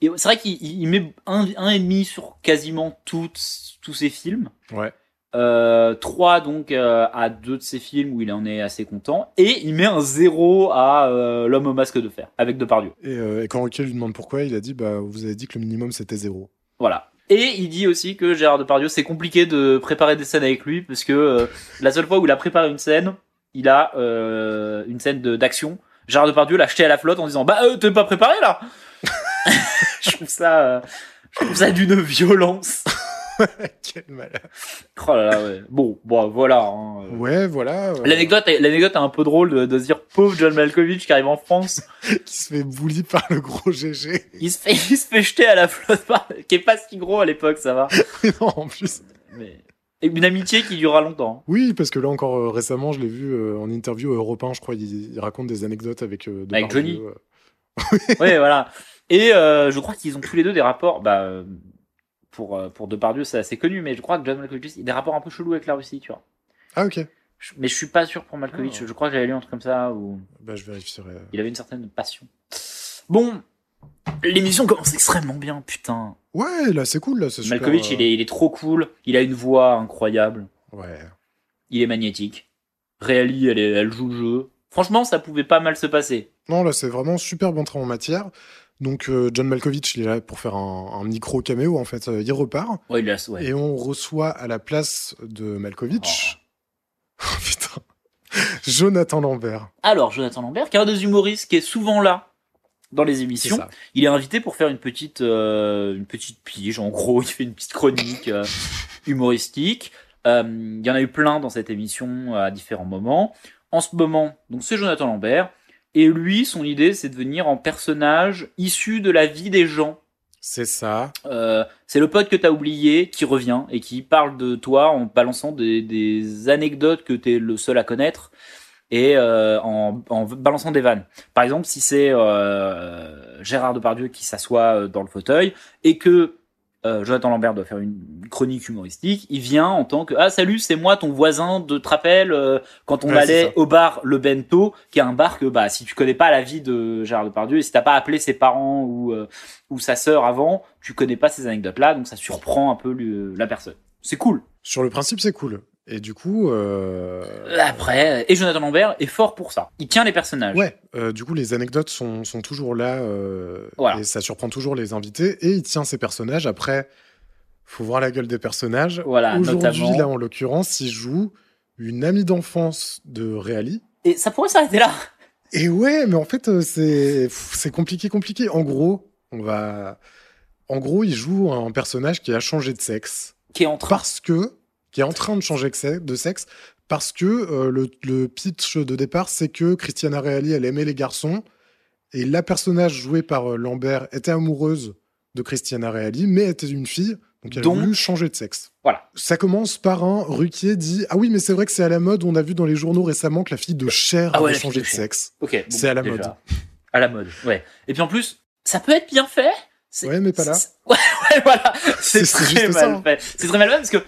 Et c'est vrai qu'il met 1,5 sur quasiment tous ses films. Ouais. 3 donc à 2 de ses films où il en est assez content. Et il met un 0 à L'homme au masque de fer avec Depardieu. Et quand Ruquier lui demande pourquoi, il a dit vous avez dit que le minimum c'était 0. Voilà. Et il dit aussi que Gérard Depardieu, c'est compliqué de préparer des scènes avec lui parce que la seule fois où il a préparé une scène. Il a une scène d'action. Gérard Depardieu l'a jeté à la flotte en disant t'es pas préparé là. Je trouve ça d'une violence. Quel malheur. Oh là là, ouais. Bon, voilà. Hein. Ouais, voilà. L'anecdote est un peu drôle de se dire pauvre John Malkovich qui arrive en France, qui se fait bully par le gros GG. Il se fait jeter à la flotte par, qui est pas si gros à l'époque, ça va. Non, en plus. Mais... Une amitié qui durera longtemps. Oui, parce que là encore récemment, je l'ai vu en interview européen, je crois, il raconte des anecdotes avec Johnny. Oui, voilà. Et je crois qu'ils ont tous les deux des rapports, pour Depardieu c'est assez connu, mais je crois que John Malkovich a des rapports un peu chelous avec la Russie, tu vois. Ah ok. Mais je suis pas sûr pour Malkovich, je crois que j'avais lu un truc comme ça où je vérifierai. Il avait une certaine passion. Bon, l'émission commence extrêmement bien, putain. Ouais, là c'est cool, là c'est super. Malkovich il est trop cool, il a une voix incroyable. Ouais. Il est magnétique. Reilly elle joue le jeu. Franchement, ça pouvait pas mal se passer. Non, là c'est vraiment super bon train en matière. Donc John Malkovich, il est là pour faire un micro caméo en fait. Il repart. Ouais, et on reçoit à la place de Malkovich. Oh putain. Jonathan Lambert. Alors Jonathan Lambert, qui est un des humoristes qui est souvent là dans les émissions. Il est invité pour faire une petite pige. En gros, il fait une petite chronique humoristique. Il y en a eu plein dans cette émission à différents moments. En ce moment, donc c'est Jonathan Lambert. Et lui, son idée, c'est de venir en personnage issu de la vie des gens. C'est ça. C'est le pote que t'as oublié qui revient et qui parle de toi en balançant des anecdotes que t'es le seul à connaître et en balançant des vannes. Par exemple, si c'est Gérard Depardieu qui s'assoit dans le fauteuil et que Jonathan Lambert doit faire une chronique humoristique, il vient en tant que « Ah salut, c'est moi ton voisin de te rappelle quand on allait au bar Le Bento », qui est un bar que si tu connais pas la vie de Gérard Depardieu, et si t'as pas appelé ses parents ou sa sœur avant, tu connais pas ces anecdotes-là, donc ça surprend un peu la personne. C'est cool. Sur le principe, c'est cool. Et du coup... Après, et Jonathan Lambert est fort pour ça. Il tient les personnages. Ouais, du coup, les anecdotes sont toujours là. Voilà. Et ça surprend toujours les invités. Et il tient ses personnages. Après, faut voir la gueule des personnages. Voilà, aujourd'hui, notamment... là, en l'occurrence, il joue une amie d'enfance de Reilly. Et ça pourrait s'arrêter là. Et ouais, mais en fait, c'est compliqué. En gros, il joue un personnage qui a changé de sexe. Qui est en train de changer de sexe parce que le pitch de départ, c'est que Christiana Reilly, elle aimait les garçons et la personnage jouée par Lambert était amoureuse de Christiana Reilly, mais était une fille, donc elle a voulu changer de sexe. Voilà. Ça commence par un Ruquier dit « Ah oui, mais c'est vrai que c'est à la mode, on a vu dans les journaux récemment que la fille de Cher avait changé de sexe. Okay, » bon, c'est à la mode. À la mode, ouais. Et puis en plus, ça peut être bien fait. Ouais, mais pas là. Ouais, voilà. C'est très mal fait. C'est très mal fait parce que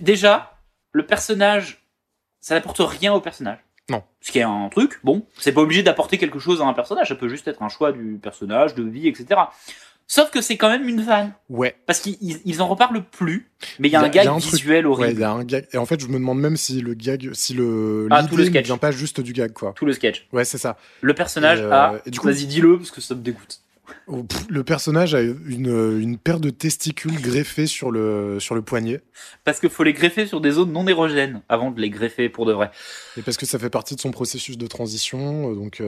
déjà, le personnage, ça n'apporte rien au personnage. Non. Ce qui est un truc, bon, c'est pas obligé d'apporter quelque chose à un personnage. Ça peut juste être un choix du personnage, de vie, etc. Sauf que c'est quand même une vanne. Ouais. Parce qu'ils en reparlent plus, mais il y a un gag visuel horrible. Ouais, il y a un gag. Et en fait, je me demande même si le gag, l'idée ne vient pas juste du gag, quoi. Tout le sketch. Ouais, c'est ça. Le personnage vas-y, dis-le, parce que ça me dégoûte. Le personnage a une paire de testicules greffés sur le poignet. Parce qu'il faut les greffer sur des zones non érogènes avant de les greffer pour de vrai. Et parce que ça fait partie de son processus de transition. Donc,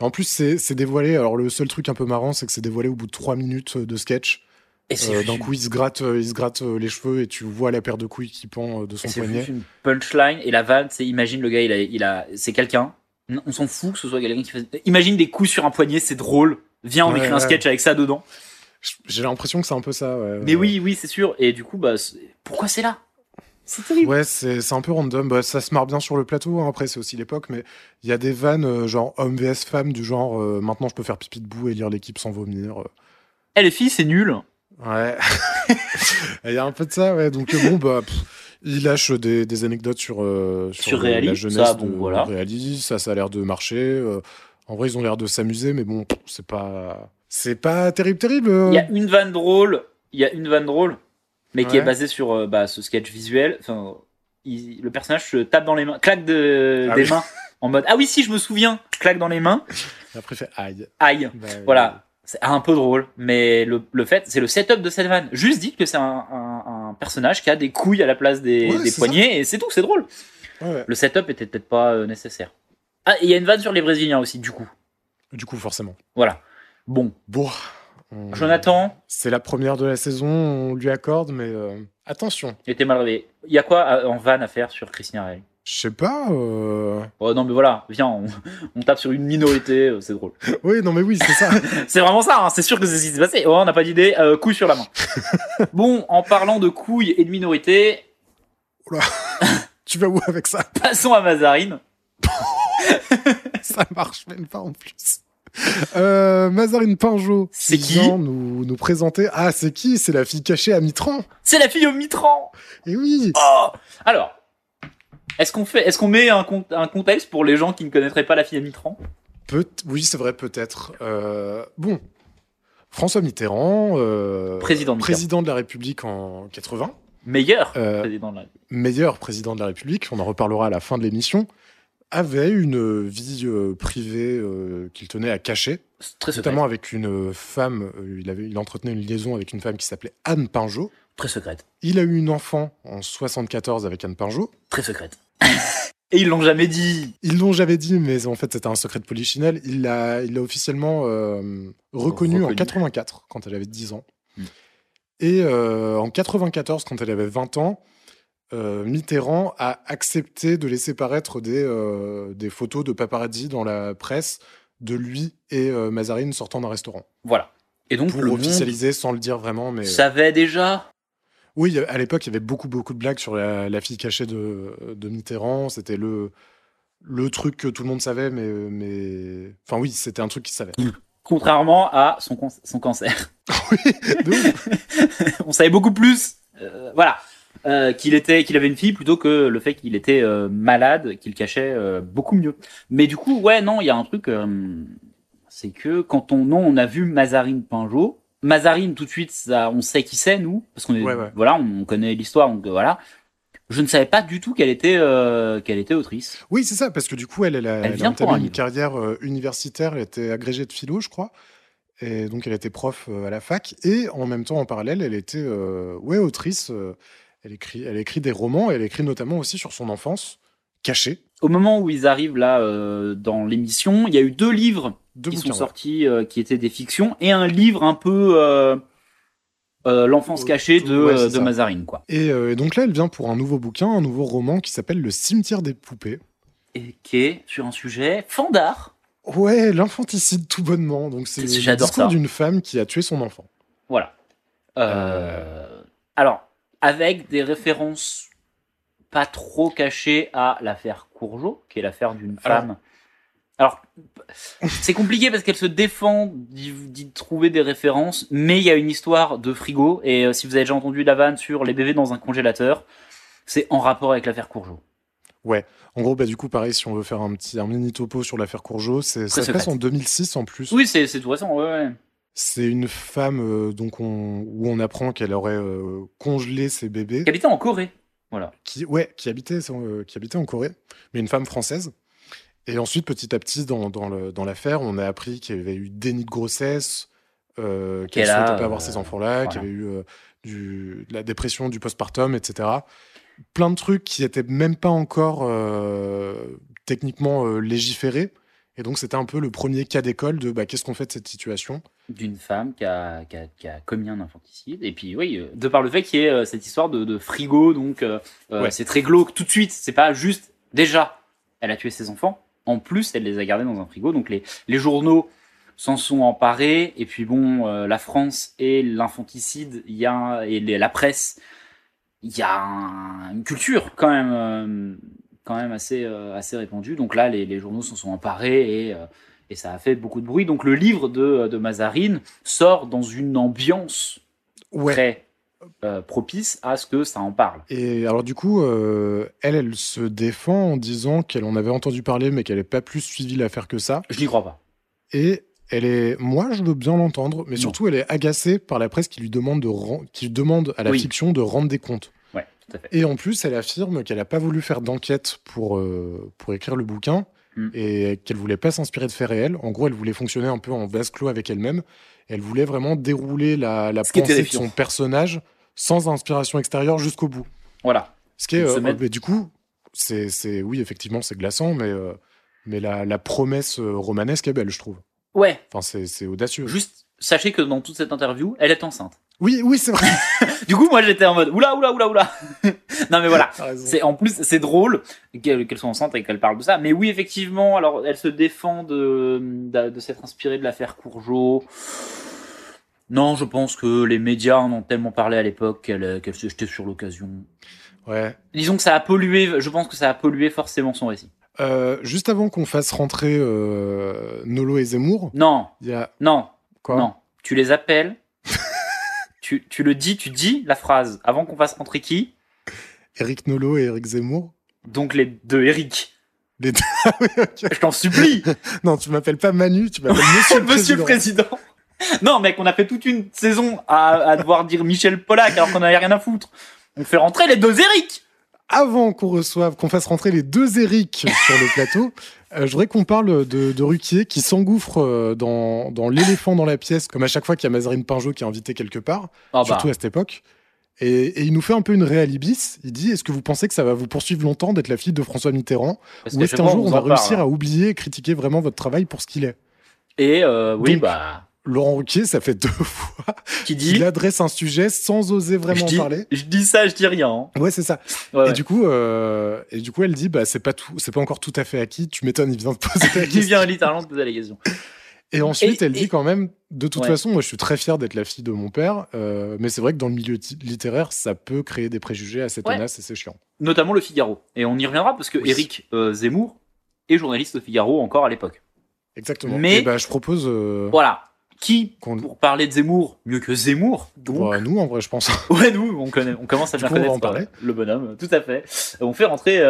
en plus, c'est dévoilé. Alors, le seul truc un peu marrant, c'est que c'est dévoilé au bout de 3 minutes de sketch. D'un coup, il se gratte les cheveux et tu vois la paire de couilles qui pend de son poignet. C'est une punchline. Et la vanne, c'est imagine le gars, c'est quelqu'un. On s'en fout que ce soit quelqu'un qui fait... Imagine des coups sur un poignet, c'est drôle. Viens, on écrit un sketch avec ça dedans. J'ai l'impression que c'est un peu ça. Ouais. Mais oui, c'est sûr. Et du coup, pourquoi c'est là ? C'est terrible. Ouais, c'est un peu random. Ça se marre bien sur le plateau. Hein. Après, c'est aussi l'époque. Mais il y a des vannes genre homme vs femme du genre maintenant je peux faire pipi debout et lire l'équipe sans vomir. Les filles, c'est nul. Ouais. Il y a un peu de ça. Ouais. Donc il lâche des anecdotes sur Reilly, la jeunesse de Reilly. Ça a l'air de marcher. En vrai, ils ont l'air de s'amuser, mais bon, c'est pas terrible. Il y a une vanne drôle, mais qui est basée sur ce sketch visuel. Enfin, le personnage se tape dans les mains, claque des mains, en mode ah oui si je me souviens, claque dans les mains. Et après fait aïe. Bah, voilà, c'est un peu drôle, mais le fait, c'est le setup de cette vanne. Juste dit que c'est un personnage qui a des couilles à la place des poignets ça. Et c'est tout, c'est drôle. Ouais. Le setup était peut-être pas nécessaire. Ah, il y a une vanne sur les Brésiliens aussi, du coup. Du coup, forcément. Voilà. Bon. Jonathan. C'est la première de la saison, on lui accorde, mais attention. Il était mal réveillé. Il y a quoi en vanne à faire sur Christian Reilly ? Je sais pas. Oh, non, mais voilà, viens, on tape sur une minorité, c'est drôle. Oui, non, mais oui, c'est ça. C'est vraiment ça, hein, c'est sûr que c'est ce qui s'est passé. Oh, on n'a pas d'idée, couille sur la main. Bon, en parlant de couilles et de minorité. Oula, tu vas où avec ça ? Passons à Mazarine. Ça marche même pas en plus. Mazarine Pinjot, c'est qui nous présenter. Ah, c'est qui? C'est la fille cachée à Mitran. C'est la fille au Mitran. Et oui. Oh. Alors, est-ce qu'on met un contexte pour les gens qui ne connaîtraient pas la fille à Mitran? Oui, c'est vrai, peut-être. Bon, François Mitterrand, président de la République en 80. Meilleur président de la République, on en reparlera à la fin de l'émission, avait une vie privée qu'il tenait à cacher, notamment secrète. Avec une femme, il entretenait une liaison avec une femme qui s'appelait Anne Pinjot. Très secrète. Il a eu une enfant en 74 avec Anne Pinjot. Très secrète. Et ils l'ont jamais dit. Ils l'ont jamais dit, mais en fait, c'était un secret de polichinelle. Il l'a officiellement reconnu en 84, quand elle avait 10 ans. Mmh. Et en 94, quand elle avait 20 ans, Mitterrand a accepté de laisser paraître des photos de paparazzi dans la presse de lui et Mazarine sortant d'un restaurant. Voilà. Et donc, pour officialiser sans le dire vraiment, mais... savait déjà. Oui, à l'époque, il y avait beaucoup, beaucoup de blagues sur la fille cachée de Mitterrand. C'était le truc que tout le monde savait, mais... Enfin oui, c'était un truc qu'il savait. Contrairement à son cancer. Oui, de ouf. On savait beaucoup plus, voilà, qu'il avait une fille plutôt que le fait qu'il était malade, qu'il cachait beaucoup mieux. Mais du coup, ouais, non, il y a un truc, c'est que quand on a vu Mazarine Pinjot, tout de suite, ça, on sait qui c'est, nous, parce qu'on est, voilà, on connaît l'histoire, donc voilà. Je ne savais pas du tout qu'elle était autrice. Oui, c'est ça, parce que du coup, elle a entamé une carrière universitaire, elle était agrégée de philo, je crois, et donc elle était prof à la fac, et en même temps, en parallèle, elle était autrice, elle écrit des romans, et elle écrit notamment aussi sur son enfance, cachée. Au moment où ils arrivent là, dans l'émission, il y a eu deux livres qui sont sortis, qui étaient des fictions, et un livre un peu... l'enfance cachée de Mazarine, quoi. Et donc là, elle vient pour un nouveau bouquin, un nouveau roman qui s'appelle Le cimetière des poupées. Et qui est sur un sujet fandard. Ouais, l'infanticide tout bonnement. Donc c'est le discours d'une femme qui a tué son enfant. Voilà. Alors, avec des références pas trop cachées à l'affaire Courgeot, qui est l'affaire d'une femme... Alors, c'est compliqué parce qu'elle se défend d'y trouver des références, mais il y a une histoire de frigo, et si vous avez déjà entendu la vanne sur les bébés dans un congélateur, c'est en rapport avec l'affaire Courgeot. Ouais, en gros, bah, du coup, pareil, si on veut faire un mini topo sur l'affaire Courgeot, ça se passe en 2006 en plus. Oui, c'est tout récent, ouais. C'est une femme donc où on apprend qu'elle aurait congelé ses bébés. Qui habitait en Corée, voilà. Qui habitait en Corée, mais une femme française. Et ensuite, petit à petit, dans l'affaire, on a appris qu'il y avait eu déni de grossesse, qu'elle ne souhaitait pas avoir ces enfants-là, voilà. Qu'il y avait eu de la dépression, du postpartum, etc. Plein de trucs qui n'étaient même pas encore techniquement légiférés. Et donc, c'était un peu le premier cas d'école de qu'est-ce qu'on fait de cette situation ? D'une femme qui a commis un infanticide. Et puis, oui, de par le fait qu'il y ait cette histoire de frigo, donc c'est très glauque tout de suite. C'est pas juste déjà. Elle a tué ses enfants. En plus, elle les a gardés dans un frigo. Donc, les journaux s'en sont emparés. Et puis, bon, la France et l'infanticide, la presse, il y a une culture quand même assez répandue. Donc là, les journaux s'en sont emparés et ça a fait beaucoup de bruit. Donc, le livre de Mazarine sort dans une ambiance très... propice à ce que ça en parle. Et alors du coup, elle se défend en disant qu'elle en avait entendu parler, mais qu'elle n'avait pas plus suivi l'affaire que ça. Je n'y crois pas. Et moi je veux bien l'entendre, mais surtout elle est agacée par la presse qui lui demande à la fiction de rendre des comptes. Ouais, tout à fait. Et en plus, elle affirme qu'elle n'a pas voulu faire d'enquête pour écrire le bouquin et qu'elle ne voulait pas s'inspirer de faits réels. En gros, elle voulait fonctionner un peu en vase clos avec elle-même. Elle voulait vraiment dérouler la pensée de son personnage sans inspiration extérieure jusqu'au bout. Voilà. Ce qui est, mais du coup, oui, effectivement, c'est glaçant, mais la promesse romanesque est belle, je trouve. Ouais. Enfin, c'est audacieux. Juste, sachez que dans toute cette interview, elle est enceinte. Oui, c'est vrai. Du coup, moi, j'étais en mode, oula. Non, mais voilà. En plus, c'est drôle qu'elle soit enceinte et qu'elle parle de ça. Mais oui, effectivement, alors, elle se défend de s'être inspirée de l'affaire Courgeot. Non, je pense que les médias en ont tellement parlé à l'époque qu'elle se jetait sur l'occasion. Ouais. Disons que ça a pollué, je pense que ça a pollué forcément son récit. Juste avant qu'on fasse rentrer Nolo et Zemmour... Non, non, quoi non. Tu les appelles, tu dis la phrase. Avant qu'on fasse rentrer qui ? Éric Nolot et Éric Zemmour. Donc les deux Éric. Les deux... Ah oui, okay. Je t'en supplie. Non, tu m'appelles pas Manu, tu m'appelles Monsieur le Président. Monsieur le Président. Non, mec, on a fait toute une saison à devoir dire Michel Pollack alors qu'on n'avait rien à foutre. On fait rentrer les deux Éric. Avant qu'on fasse rentrer les deux Éric sur le plateau, je voudrais qu'on parle de Ruquier qui s'engouffre dans l'éléphant dans la pièce, comme à chaque fois qu'il y a Mazarine Pinjot qui est invitée quelque part, surtout à cette époque. Et il nous fait un peu une réalibis. Il dit, est-ce que vous pensez que ça va vous poursuivre longtemps d'être la fille de François Mitterrand ? Ou est-ce qu'un jour on va réussir à oublier et critiquer vraiment votre travail pour ce qu'il est ? Et oui, donc, Laurent Ruquier, ça fait deux fois qu'il adresse un sujet sans oser vraiment parler. Je dis ça, je dis rien. Hein. Ouais, c'est ça. Ouais, ouais. Et du coup, elle dit, c'est pas encore tout à fait acquis. Tu m'étonnes, il vient de poser la question. Il vient littéralement de poser la question. Et ensuite, elle dit quand même, de toute façon, moi je suis très fier d'être la fille de mon père, mais c'est vrai que dans le milieu littéraire, ça peut créer des préjugés à cette anasse et c'est chiant. Notamment le Figaro. Et on y reviendra parce que Éric Zemmour est journaliste au Figaro encore à l'époque. Exactement. Mais je propose... Voilà. Qui, pour parler de Zemmour, mieux que Zemmour donc... Nous, en vrai, je pense. Ouais, nous, on commence à bien connaître le bonhomme. Tout à fait. On fait rentrer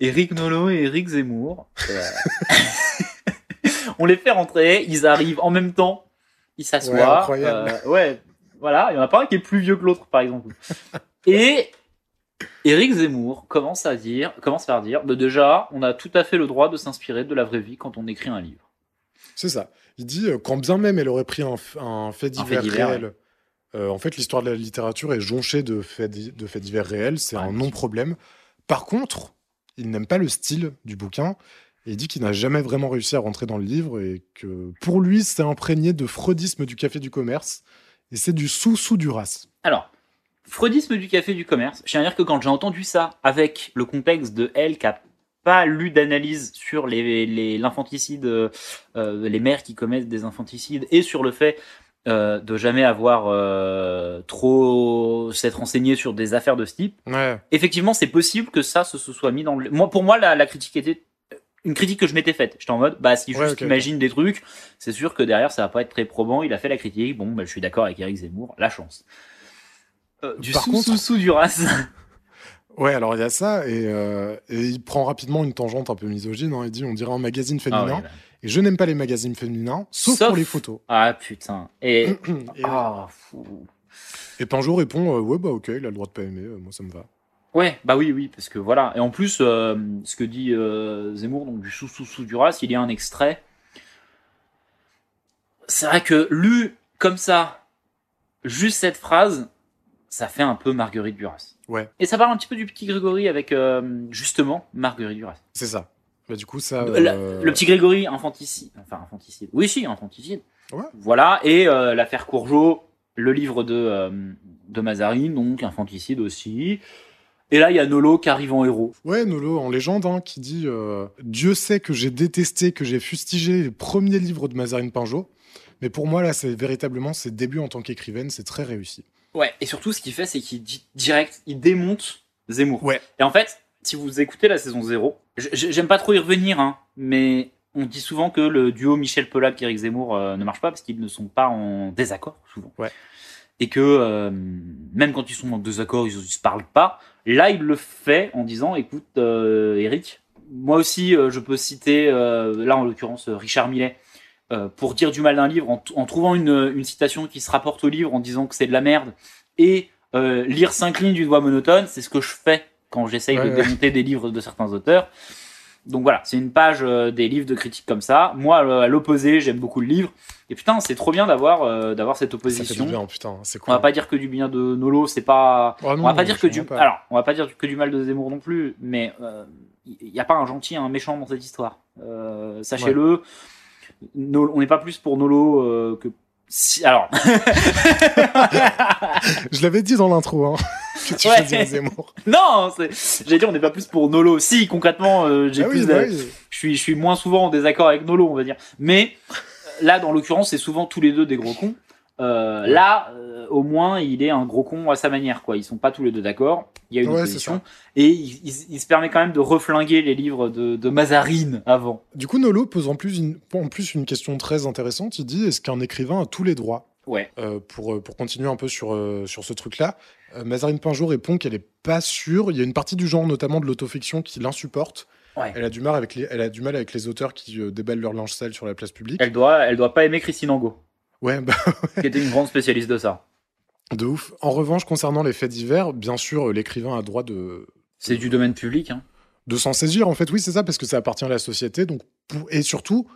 Éric Nolot et Éric Zemmour. On les fait rentrer, ils arrivent en même temps, ils s'assoient. Ouais, voilà, il y en a pas un qui est plus vieux que l'autre, par exemple. Et Éric Zemmour commence par dire, déjà, on a tout à fait le droit de s'inspirer de la vraie vie quand on écrit un livre. C'est ça. Il dit, quand bien même elle aurait pris un fait divers réel, en fait, l'histoire de la littérature est jonchée de faits divers réels, c'est un non-problème. Par contre, il n'aime pas le style du bouquin. Et il dit qu'il n'a jamais vraiment réussi à rentrer dans le livre et que, pour lui, c'est imprégné de freudisme du café du commerce et c'est du sous-sous du race. Alors, freudisme du café du commerce, je tiens à dire que quand j'ai entendu ça avec le contexte de elle qui n'a pas lu d'analyse sur l'infanticide, les mères qui commettent des infanticides et sur le fait de jamais avoir trop s'être renseigné sur des affaires de ce type, effectivement, c'est possible que ça se soit mis dans le... Pour moi, la critique était... Une critique que je m'étais faite. J'étais en mode, si imagine des trucs, c'est sûr que derrière, ça va pas être très probant. Il a fait la critique. Bon, je suis d'accord avec Éric Zemmour. La chance. Du sous-sous-sous du race. Ouais, alors il y a ça. Et il prend rapidement une tangente un peu misogyne. Hein. Il dit, on dirait un magazine féminin. Ah ouais, et je n'aime pas les magazines féminins, sauf pour les photos. Ah putain. Et Pinjot répond, ok, il a le droit de pas aimer. Moi, ça me va. Ouais, oui, parce que voilà. Et en plus, ce que dit Zemmour, donc du sous-sous-sous du race, il y a un extrait. C'est vrai que lu comme ça, juste cette phrase, ça fait un peu Marguerite Duras. Ouais. Et ça parle un petit peu du petit Grégory avec, justement, Marguerite Duras. C'est ça. Bah, du coup, ça... Le petit Grégory, infanticide. Enfin, infanticide. Oui, si, infanticide. Ouais. Voilà, et l'affaire Courgeot, le livre de Mazarine, donc infanticide aussi... Et là, il y a Nolo qui arrive en héros. Ouais, Nolo en légende, qui dit « Dieu sait que j'ai détesté, que j'ai fustigé les premiers livres de Mazarine Pinjot, mais pour moi, là, c'est véritablement ses débuts en tant qu'écrivaine, c'est très réussi. » Ouais, et surtout, ce qu'il fait, c'est qu'il dit direct, il démonte Zemmour. Ouais. Et en fait, si vous écoutez la saison 0, j'aime pas trop y revenir, mais on dit souvent que le duo Michel Pollack et Éric Zemmour ne marche pas parce qu'ils ne sont pas en désaccord, souvent. Ouais. Et que même quand ils sont en désaccord, ils ne se parlent pas. Là, il le fait en disant « Écoute, Éric, moi aussi, je peux citer, là en l'occurrence, Richard Millet, pour dire du mal d'un livre en trouvant une citation qui se rapporte au livre en disant que c'est de la merde. Et lire 5 lignes d'une voix monotone, c'est ce que je fais quand j'essaye de démonter des livres de certains auteurs. Donc voilà, c'est une page des livres de critique comme ça. Moi, à l'opposé, j'aime beaucoup le livre. Et putain, c'est trop bien d'avoir cette opposition. Ça fait du bien, putain, c'est cool. On va pas dire que du bien de Nolo, c'est pas... Alors, on va pas dire que du mal de Zemmour non plus, mais il n'y a pas un gentil, un méchant dans cette histoire. Sachez-le, on n'est pas plus pour Nolo que... Si, alors... Je l'avais dit dans l'intro, que tu choisis Zemmour. Non, j'allais dire on n'est pas plus pour Nolo. Si, concrètement, je suis moins souvent en désaccord avec Nolo, on va dire. Mais là, dans l'occurrence, c'est souvent tous les deux des gros cons. Là, au moins, il est un gros con à sa manière, quoi. Ils sont pas tous les deux d'accord. Il y a une opposition. Et il se permet quand même de reflinguer les livres de Mazarine avant. Du coup, Nolo pose en plus une question très intéressante. Il dit, est-ce qu'un écrivain a tous les droits ? Ouais. Pour continuer un peu sur ce truc-là, Mazarine Pinjot répond qu'elle n'est pas sûre. Il y a une partie du genre, notamment de l'autofiction, qui l'insupporte. Ouais. Elle a du mal avec les auteurs qui déballent leur linge sale sur la place publique. Elle doit pas aimer Christine Angot. Ouais, bah ouais. Qui était une grande spécialiste de ça. De ouf. En revanche, concernant les faits divers, bien sûr, l'écrivain a droit de... C'est du domaine public, hein. De s'en saisir, en fait, oui, c'est ça, parce que ça appartient à la société. Donc, et surtout,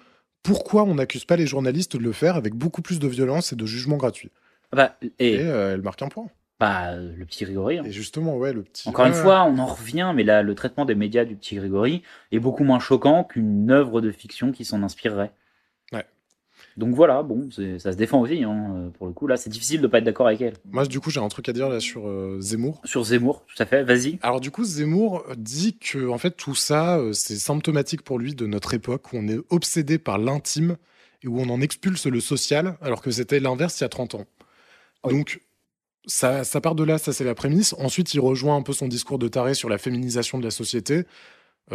pourquoi on n'accuse pas les journalistes de le faire avec beaucoup plus de violence et de jugement gratuit ? Bah, elle marque un point. Bah, le petit Grégory. Hein. Et justement, ouais, le petit... Encore une fois, on en revient, mais là, le traitement des médias du petit Grégory est beaucoup moins choquant qu'une œuvre de fiction qui s'en inspirerait. Donc voilà, bon, ça se défend aussi, hein, pour le coup. Là, c'est difficile de ne pas être d'accord avec elle. Moi, du coup, j'ai un truc à dire là sur Zemmour. Sur Zemmour, tout à fait, vas-y. Alors du coup, Zemmour dit que en fait, tout ça, c'est symptomatique pour lui de notre époque où on est obsédé par l'intime et où on en expulse le social, alors que c'était l'inverse il y a 30 ans. Oui. Donc, ça part de là, ça c'est la prémisse. Ensuite, il rejoint un peu son discours de taré sur la féminisation de la société.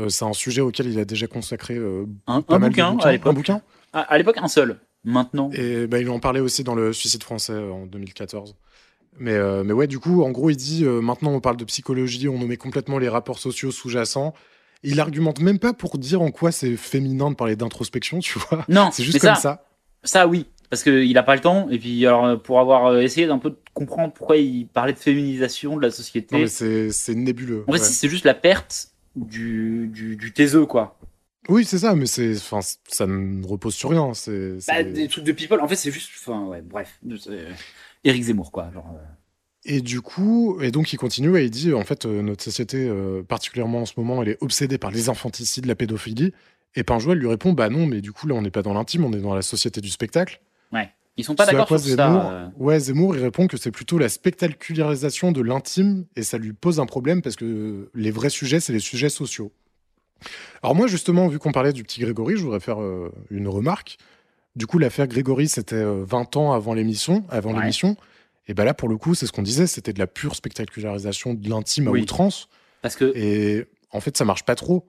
C'est un sujet auquel il a déjà consacré un bouquin. À l'époque, un seul. Maintenant. Et bah, il en parlait aussi dans le Suicide français en 2014. Mais ouais, du coup, en gros, il dit maintenant on parle de psychologie, on omet complètement les rapports sociaux sous-jacents. Il argumente même pas pour dire en quoi c'est féminin de parler d'introspection, tu vois. Non, c'est juste comme ça. Ça, oui, parce qu'il a pas le temps. Et puis, alors, pour avoir essayé d'un peu de comprendre pourquoi il parlait de féminisation de la société. Non, mais c'est nébuleux. En fait, c'est juste la perte du taiseux, quoi. Oui, c'est ça, mais ça ne repose sur rien. Bah, des trucs de people, en fait, c'est juste... Enfin, ouais, bref, Éric Zemmour, quoi. Genre, Et du coup, et donc il continue et il dit, en fait, notre société, particulièrement en ce moment, elle est obsédée par les infanticides, la pédophilie. Et Pinjot, elle lui répond, bah non, mais du coup, là, on n'est pas dans l'intime, on est dans la société du spectacle. Ouais, ils sont pas d'accord sur ça. Ouais, Zemmour, il répond que c'est plutôt la spectacularisation de l'intime, et ça lui pose un problème, parce que les vrais sujets, c'est les sujets sociaux. Alors moi, justement, vu qu'on parlait du petit Grégory, je voudrais faire une remarque. Du coup, l'affaire Grégory, c'était 20 ans avant l'émission. Et bien là, pour le coup, c'est ce qu'on disait, c'était de la pure spectacularisation de l'intime à outrance. Parce que... Et en fait, ça marche pas trop.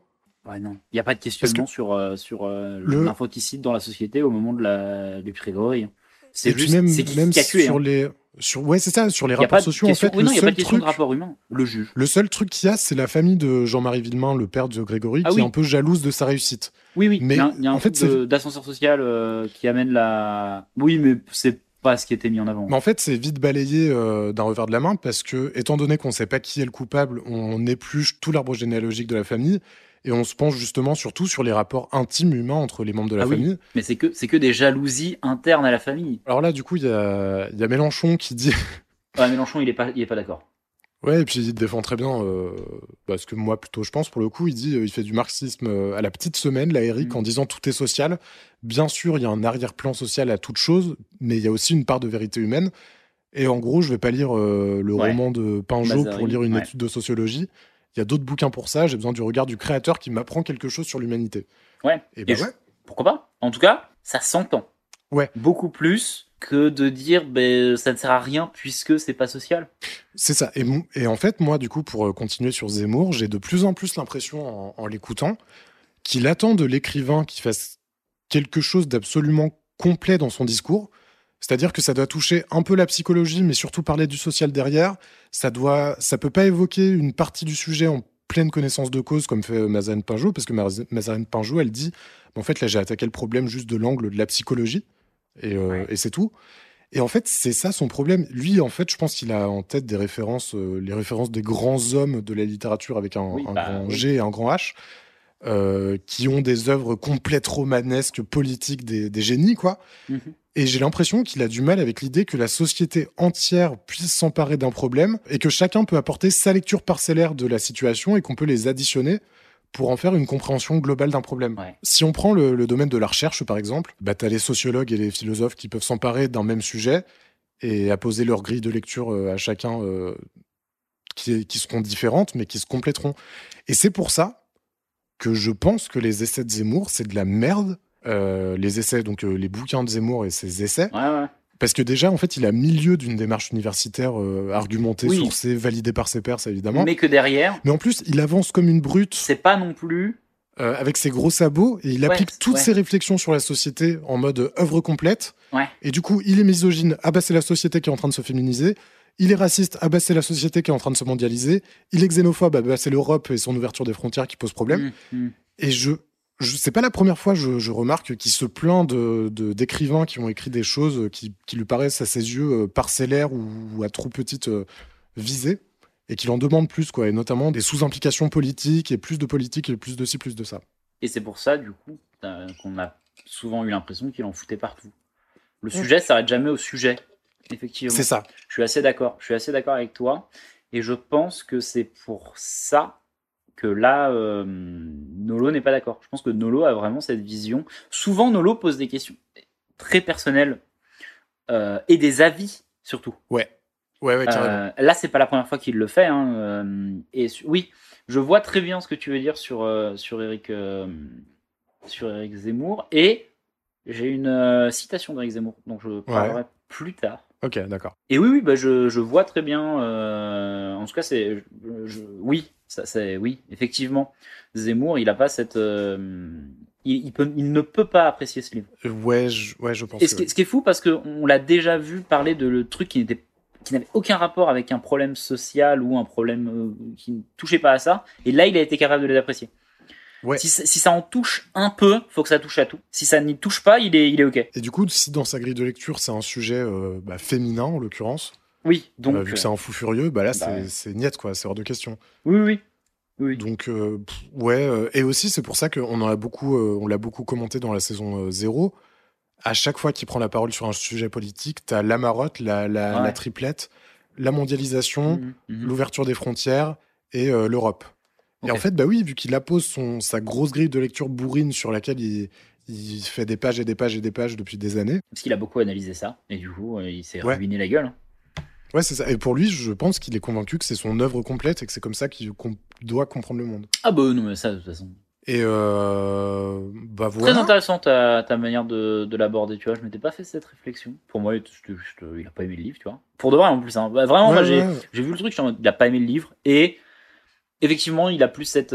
Ouais, non. Il n'y a pas de questionnement sur l'infanticide dans la société au moment du petit Grégory. C'est juste... Même, c'est même sur les... Ouais, c'est ça, sur les rapports sociaux, en fait. Oui, non, il n'y a pas de question de rapport humain, le juge. Le seul truc qu'il y a, c'est la famille de Jean-Marie Villemain, le père de Grégory, qui est un peu jalouse de sa réussite. Oui, oui, mais il y a un truc d'ascenseur social qui amène la... Oui, mais c'est pas ce qui était mis en avant. Mais en fait, c'est vite balayé d'un revers de la main, parce que, étant donné qu'on ne sait pas qui est le coupable, on épluche tout l'arbre généalogique de la famille, et on se penche justement surtout sur les rapports intimes humains entre les membres de la famille. Mais c'est que des jalousies internes à la famille. Alors là, du coup, il y a Mélenchon qui dit... Ouais, Mélenchon, il est pas d'accord. Ouais, et puis il défend très bien ce que moi, plutôt, je pense. Pour le coup, il dit il fait du marxisme à la petite semaine, là, Eric, en disant tout est social. Bien sûr, il y a un arrière-plan social à toute chose, mais il y a aussi une part de vérité humaine. Et en gros, je vais pas lire le roman de Pinjot pour lire une étude de sociologie. Il y a d'autres bouquins pour ça, j'ai besoin du regard du créateur qui m'apprend quelque chose sur l'humanité. Ouais. Et pourquoi pas ? En tout cas, ça s'entend. Ouais. Beaucoup plus que de dire ça ne sert à rien puisque c'est pas social. C'est ça. Et en fait, moi, du coup, pour continuer sur Zemmour, j'ai de plus en plus l'impression, en l'écoutant, qu'il attend de l'écrivain qu'il fasse quelque chose d'absolument complet dans son discours. C'est-à-dire que ça doit toucher un peu la psychologie, mais surtout parler du social derrière. Ça peut pas évoquer une partie du sujet en pleine connaissance de cause, comme fait Mazarine Pinjot, parce que Mazarine Pinjot, elle dit « En fait, là, j'ai attaqué le problème juste de l'angle de la psychologie, et c'est tout. » Et en fait, c'est ça son problème. Lui, en fait, je pense qu'il a en tête des références, les références des grands hommes de la littérature avec un grand G et un grand H, qui ont des œuvres complètes romanesques, politiques, des génies, quoi. Mm-hmm. Et j'ai l'impression qu'il a du mal avec l'idée que la société entière puisse s'emparer d'un problème et que chacun peut apporter sa lecture parcellaire de la situation et qu'on peut les additionner pour en faire une compréhension globale d'un problème. Ouais. Si on prend le domaine de la recherche, par exemple, t'as les sociologues et les philosophes qui peuvent s'emparer d'un même sujet et apposer leur grille de lecture à chacun qui seront différentes mais qui se compléteront. Et c'est pour ça que je pense que les essais de Zemmour, c'est de la merde. Les essais, donc les bouquins de Zemmour et ses essais, Parce que déjà, en fait, il a mis lieu d'une démarche universitaire argumentée, oui, sourcée, validée par ses pairs, ça, évidemment. Mais que derrière... Mais en plus, il avance comme une brute. C'est pas non plus... avec ses gros sabots, et il applique toutes ses réflexions sur la société en mode œuvre complète. Ouais. Et du coup, il est misogyne, ah bah c'est la société qui est en train de se féminiser. Il est raciste, ah bah c'est la société qui est en train de se mondialiser. Il est xénophobe, ah bah c'est l'Europe et son ouverture des frontières qui pose problème. Et c'est pas la première fois, je remarque, qu'il se plaint d'écrivains qui ont écrit des choses qui lui paraissent à ses yeux parcellaires ou à trop petite visée, et qu'il en demande plus, quoi, et notamment des sous-implications politiques, et plus de politique, et plus de ci, plus de ça. Et c'est pour ça, du coup, qu'on a souvent eu l'impression qu'il en foutait partout. Le sujet s'arrête jamais au sujet, effectivement. C'est ça. Je suis assez d'accord avec toi, et je pense que c'est pour ça que là, Nolo n'est pas d'accord. Je pense que Nolo a vraiment cette vision. Souvent, Nolo pose des questions très personnelles et des avis, surtout. Ouais, carrément. Là, c'est pas la première fois qu'il le fait. Hein, oui, je vois très bien ce que tu veux dire sur Éric Zemmour. Et j'ai une citation d'Éric Zemmour, donc je parlerai plus tard. Ok, d'accord. Et oui, bah, je vois très bien. En tout cas, c'est... Oui, effectivement. Zemmour, il a pas cette... il ne peut pas apprécier ce livre. Je pense. Et ce qui est fou, parce qu'on l'a déjà vu parler de le truc qui n'avait aucun rapport avec un problème social ou un problème qui ne touchait pas à ça. Et là, il a été capable de les apprécier. Ouais. Si ça en touche un peu, faut que ça touche à tout. Si ça n'y touche pas, il est ok. Et du coup, si dans sa grille de lecture, c'est un sujet féminin, en l'occurrence. Oui, donc... vu que c'est un fou furieux, c'est niette, quoi. C'est hors de question. Oui. Donc, et aussi, c'est pour ça qu'on en a beaucoup, on l'a beaucoup commenté dans la saison 0. À chaque fois qu'il prend la parole sur un sujet politique, t'as la marotte, la triplette, la mondialisation, l'ouverture des frontières et l'Europe. Okay. Et en fait, vu qu'il appose sa grosse grille de lecture bourrine sur laquelle il fait des pages et des pages et des pages depuis des années. Parce qu'il a beaucoup analysé ça, et du coup, il s'est ruiné la gueule. Ouais, c'est ça. Et pour lui, je pense qu'il est convaincu que c'est son œuvre complète et que c'est comme ça qu'on doit comprendre le monde. Ah non, mais ça, de toute façon... Et voilà. Très intéressant ta manière de l'aborder, tu vois. Je m'étais pas fait cette réflexion. Pour moi, il a pas aimé le livre, tu vois. Pour de vrai, en plus. Hein. J'ai vu le truc, il a pas aimé le livre. Et effectivement, il a plus cet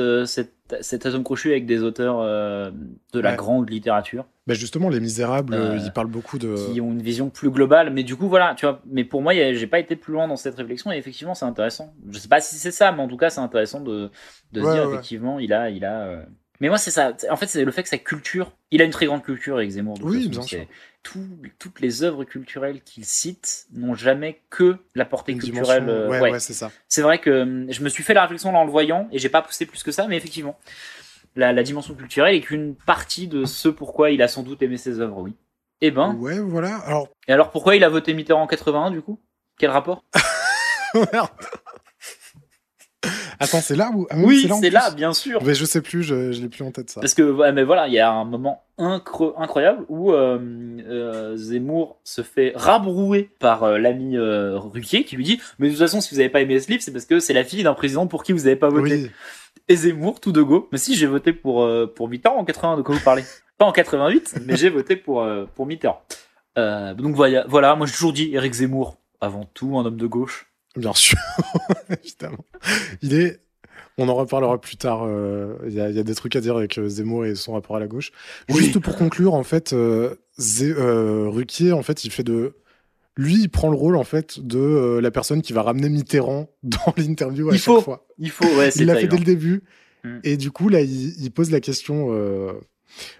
atome crochu avec des auteurs de la grande littérature. Bah justement, Les Misérables, ils parlent beaucoup de... Qui ont une vision plus globale. Mais du coup, voilà, tu vois. Mais pour moi, j'ai pas été plus loin dans cette réflexion. Et effectivement, c'est intéressant. Je sais pas si c'est ça, mais en tout cas, c'est intéressant de se dire, effectivement, il a... Mais moi, c'est ça. En fait, c'est le fait que sa culture... Il a une très grande culture, Éric Zemmour. Oui, bien sûr. Toutes les œuvres culturelles qu'il cite n'ont jamais que la portée culturelle. Ouais, c'est ça. C'est vrai que je me suis fait la réflexion en le voyant, et j'ai pas poussé plus que ça, mais effectivement, la dimension culturelle est qu'une partie de ce pourquoi il a sans doute aimé ses œuvres, oui. Eh ben... Ouais, voilà. Alors... Et alors, pourquoi il a voté Mitterrand en 81, du coup ? Quel rapport ? Merde. Attends, c'est là ou... Ah, oui, c'est là, bien sûr. Mais je sais plus, je l'ai plus en tête, ça. Parce que, mais voilà, il y a un moment incroyable où Zemmour se fait rabrouer par l'ami Ruquier qui lui dit « Mais de toute façon, si vous n'avez pas aimé ce livre, c'est parce que c'est la fille d'un président pour qui vous n'avez pas voté. Oui. » Et Zemmour, tout de go. Mais si, j'ai voté pour Mitterrand en 81, de quoi vous parlez ? Pas en 88, mais j'ai voté pour Mitterrand. Donc voilà, moi j'ai toujours dit Éric Zemmour, avant tout un homme de gauche. Bien sûr, évidemment. On en reparlera plus tard. Il y a des trucs à dire avec Zemmour et son rapport à la gauche. Oui. Juste pour conclure, en fait, Ruquier, en fait, lui, il prend le rôle, en fait, de la personne qui va ramener Mitterrand dans l'interview chaque fois. Il l'a fait dès le début. Et du coup, là, il pose la question.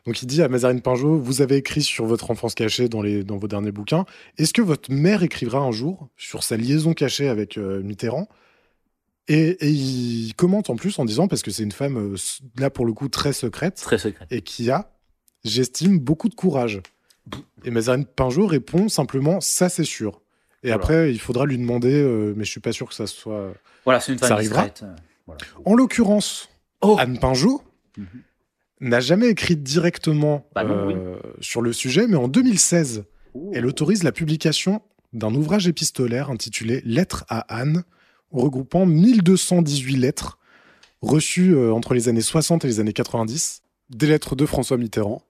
Donc, il dit à Mazarine Pinjot, vous avez écrit sur votre enfance cachée dans vos derniers bouquins. Est-ce que votre mère écrira un jour sur sa liaison cachée avec Mitterrand ? Et il commente en plus en disant, parce que c'est une femme, là pour le coup, très secrète, et qui a, j'estime, beaucoup de courage. Et Mazarine Pinjot répond simplement, ça c'est sûr. Et voilà. Après, il faudra lui demander, mais je suis pas sûr que ça soit... Voilà, c'est une femme discrète. Voilà. En l'occurrence, Anne Pinjot... n'a jamais écrit directement sur le sujet, mais en 2016, elle autorise la publication d'un ouvrage épistolaire intitulé « Lettres à Anne », regroupant 1218 lettres reçues entre les années 60 et les années 90, des lettres de François Mitterrand.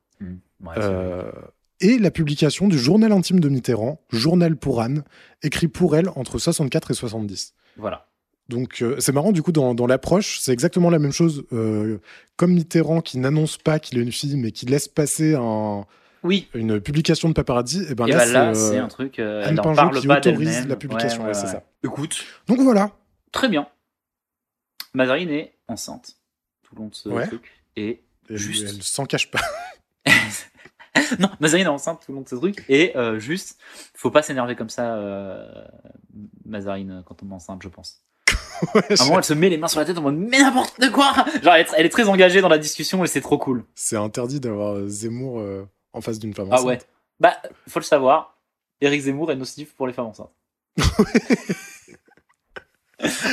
et la publication du journal intime de Mitterrand, Journal pour Anne, écrit pour elle entre 64 et 70. Voilà. Donc c'est marrant, du coup, dans l'approche, c'est exactement la même chose. Comme Mitterrand qui n'annonce pas qu'il est une fille, mais qui laisse passer une publication de Paparazzi, et ben là c'est un truc. Elle n'en parle pas d'elle-même. Autorise la publication, c'est ça. Écoute. Donc voilà. Très bien. Mazarine est enceinte tout le long de ce truc. Et juste... elle s'en cache pas. Non, Mazarine est enceinte tout le long de ce truc. Et juste, faut pas s'énerver comme ça, Mazarine, quand on est enceinte, je pense. À un moment, elle se met les mains sur la tête en mode mais n'importe quoi. Genre, elle est très engagée dans la discussion et c'est trop cool. C'est interdit d'avoir Zemmour en face d'une femme enceinte. Ah ouais. Bah, faut le savoir, Éric Zemmour est nocif pour les femmes enceintes.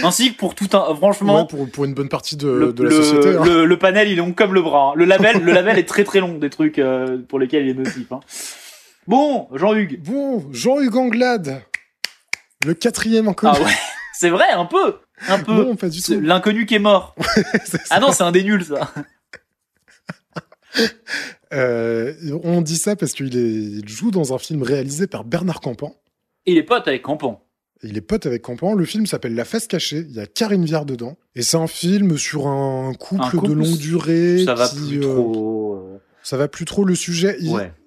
Ainsi que pour tout un, franchement, pour une bonne partie de la société. Hein. Le panel il est long comme le bras. Hein. Le label est très très long des trucs pour lesquels il est nocif. Hein. Bon, Jean-Hugues. Anglade, le quatrième encore. Ah ouais. C'est vrai, un peu. Non, pas du tout. L'inconnu qui est mort. Ah non, c'est un des nuls, ça. On dit ça parce qu'il joue dans un film réalisé par Bernard Campan. Il est pote avec Campan. Le film s'appelle La Face Cachée. Il y a Karine Viard dedans. Et c'est un film sur un couple de longue durée. Ça va plus trop le sujet.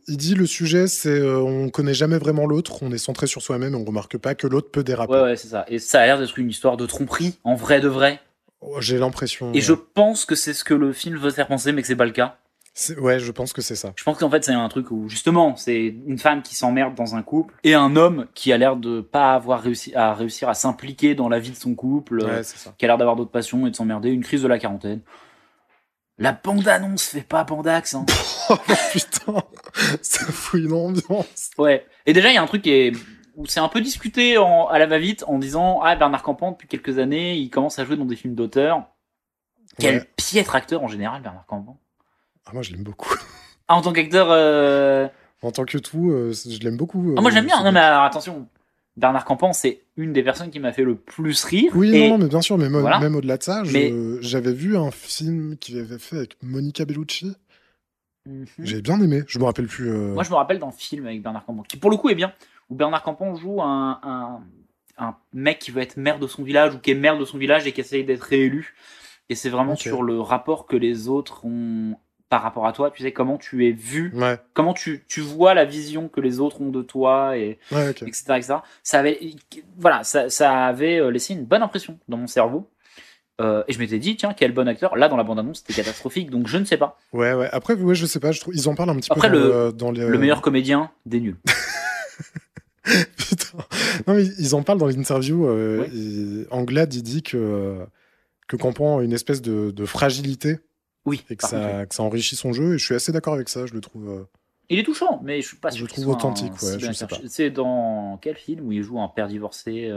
Il dit le sujet, c'est on connaît jamais vraiment l'autre, on est centré sur soi-même et on remarque pas que l'autre peut déraper. Ouais, c'est ça. Et ça a l'air d'être une histoire de tromperie, en vrai de vrai. Oh, j'ai l'impression. Et je pense que c'est ce que le film veut faire penser, mais que c'est pas le cas. Je pense que c'est ça. Je pense qu'en fait, c'est un truc où, justement, c'est une femme qui s'emmerde dans un couple et un homme qui a l'air de pas avoir réussir à s'impliquer dans la vie de son couple, qui a l'air d'avoir d'autres passions et de s'emmerder, une crise de la quarantaine. La bande-annonce fait pas Bandax, hein. Oh putain, ça fout une ambiance. Ouais. Et déjà, il y a un truc où c'est un peu discuté à la va-vite en disant Bernard Campan, depuis quelques années, il commence à jouer dans des films d'auteur. Quel piètre acteur en général, Bernard Campan. Ah, moi, je l'aime beaucoup. Ah, en tant qu'acteur. En tant que tout, je l'aime beaucoup. Moi, j'aime bien. Non, mais alors, attention. Bernard Campan, c'est une des personnes qui m'a fait le plus rire. Oui, non, mais bien sûr, mais voilà. Même au-delà de ça, j'avais vu un film qu'il avait fait avec Monica Bellucci. Mm-hmm. J'avais bien aimé, je me rappelle plus. Moi, je me rappelle d'un film avec Bernard Campan, qui pour le coup est bien, où Bernard Campan joue un mec qui veut être maire de son village, ou qui est maire de son village et qui essaye d'être réélu. Et c'est vraiment sur le rapport que les autres ont par rapport à toi, tu sais, comment tu es vu, comment tu vois la vision que les autres ont de toi, et etc. Ça avait laissé une bonne impression dans mon cerveau. Et je m'étais dit, tiens, quel bon acteur. Là, dans la bande-annonce, c'était catastrophique, donc je ne sais pas. Ouais. Après, je sais pas, je trouve, ils en parlent un petit peu dans les... le meilleur comédien des nuls. Putain. Non, mais ils en parlent dans l'interview. Anglade, il dit que Campan a une espèce de fragilité. Oui, et que ça enrichit son jeu, et je suis assez d'accord avec ça, je le trouve... Il est touchant, mais je suis pas sûr. Je le trouve authentique, je sais pas. C'est dans quel film où il joue un père divorcé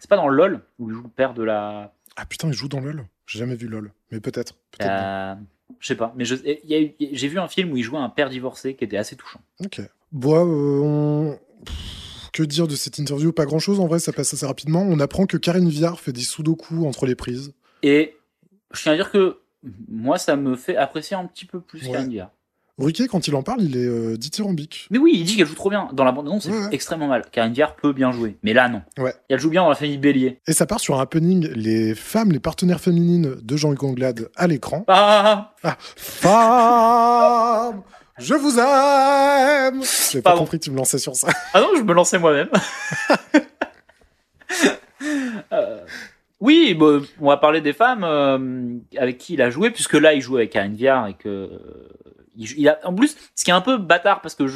C'est pas dans LOL, où il joue le père de la... Ah putain, il joue dans LOL. J'ai jamais vu LOL, mais peut-être je sais pas, mais j'ai vu un film où il jouait un père divorcé qui était assez touchant. Ok. Bon, que dire de cette interview? Pas grand-chose, en vrai, ça passe assez rapidement. On apprend que Karine Viard fait des sudoku entre les prises. Et je tiens à dire que moi, ça me fait apprécier un petit peu plus Karine Viard. Ruquet, quand il en parle, il est dithyrambique. Mais oui, il dit qu'elle joue trop bien. Dans la bande-annonce, c'est extrêmement mal. Karine Viard peut bien jouer, mais là, non. Ouais. Elle joue bien dans La Famille Bélier. Et ça part sur un happening, les femmes, les partenaires féminines de Jean-Hugues Anglade à l'écran. Femme, je vous aime. J'ai pas compris que tu me lançais sur ça. Ah non, je me lançais moi-même. Oui, on va parler des femmes avec qui il a joué, puisque là, il joue avec Karine Viard et que il a. En plus, ce qui est un peu bâtard, parce que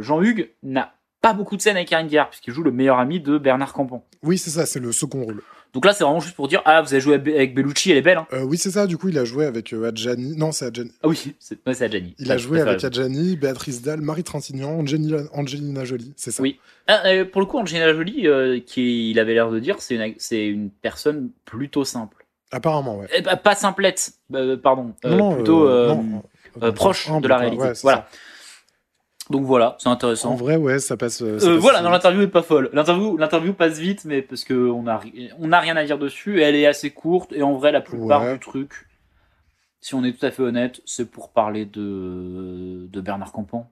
Jean-Hugues n'a pas beaucoup de scènes avec Karine Viard, puisqu'il joue le meilleur ami de Bernard Campan. Oui, c'est ça, c'est le second rôle. Donc là, c'est vraiment juste pour dire vous avez joué avec Bellucci, elle est belle. Hein. Oui, c'est ça. Du coup, il a joué avec Adjani. Non, c'est Adjani. Ah oui, c'est Adjani. Il a joué avec Adjani, Béatrice Dalle, Marie Trintignant, Angelina Jolie. C'est ça. Oui. Pour le coup, Angelina Jolie, il avait l'air de dire, c'est une personne plutôt simple. Apparemment, ouais. Pas simplette, pardon. Non, plutôt proche de la réalité. Ouais, voilà. Ça. Donc voilà, c'est intéressant. En vrai, ça passe. Non, l'interview est pas folle. L'interview passe vite, mais parce que on a rien à dire dessus. Elle est assez courte et en vrai, la plupart du truc, si on est tout à fait honnête, c'est pour parler de Bernard Campan.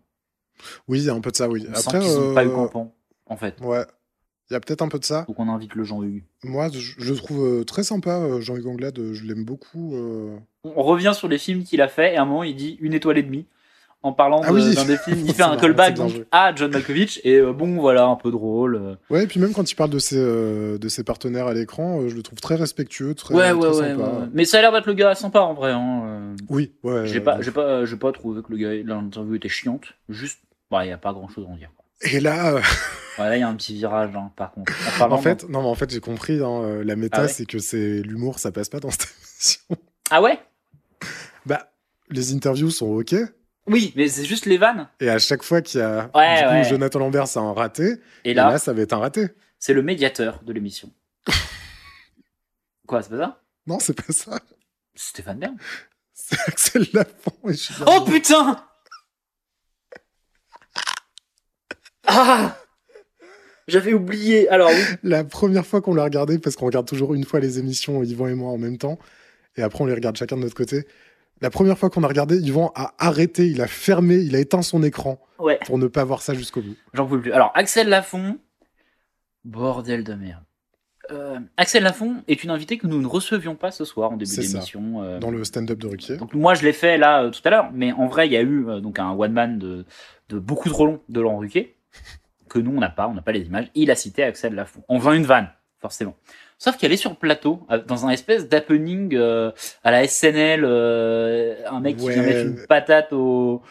Oui, il y a un peu de ça, oui. On après, sent qu'ils n'ont pas eu Campan, en fait. Ouais. Il y a peut-être un peu de ça. Donc on invite le Jean-Hugues. Moi, je le trouve très sympa, Jean-Hugues Anglade. Je l'aime beaucoup. On revient sur les films qu'il a fait, et à un moment, il dit 1,5 étoiles. En parlant d'un des films, il fait un callback à John Malkovich, et bon, voilà, un peu drôle. Ouais, et puis même quand il parle de ses partenaires à l'écran, je le trouve très respectueux, très sympa. Ouais. Mais ça a l'air d'être le gars sympa, en vrai. Hein. Oui, ouais. J'ai pas trouvé que le gars, l'interview était chiante. Juste, il n'y a pas grand-chose à en dire. Et là... Ouais, là, il y a un petit virage, hein, par contre. En fait, j'ai compris, hein, la méta, c'est que c'est l'humour, ça passe pas dans cette émission. Ah ouais ? Bah, les interviews sont OK. Oui, mais c'est juste les vannes. Et à chaque fois qu'il y a... Du coup, Jonathan Lambert, c'est un raté. Et là, ça va être un raté. C'est le médiateur de l'émission. Quoi, c'est pas ça ? Non, c'est pas ça. Stéphane Bern. C'est Axel Lafont. Oh putain ! Ah ! J'avais oublié, alors oui. La première fois qu'on l'a regardé, parce qu'on regarde toujours une fois les émissions, Yvan et moi en même temps, et après on les regarde chacun de notre côté. La première fois qu'on a regardé, Yvan a arrêté, il a fermé, il a éteint son écran pour ne pas voir ça jusqu'au bout. J'en pouvais plus. Alors, Axel Lafont, bordel de merde. Axel Lafont est une invitée que nous ne recevions pas ce soir en début d'émission. Dans le stand-up de Ruquier. Donc, moi, je l'ai fait là tout à l'heure, mais en vrai, il y a eu donc un one-man de beaucoup trop long de Laurent Ruquier. Que nous, on n'a pas les images. Il a cité Axel Lafont. On vend une vanne, forcément. Sauf qu'elle est sur le plateau, dans un espèce d'happening à la SNL, un mec qui vient mettre une patate au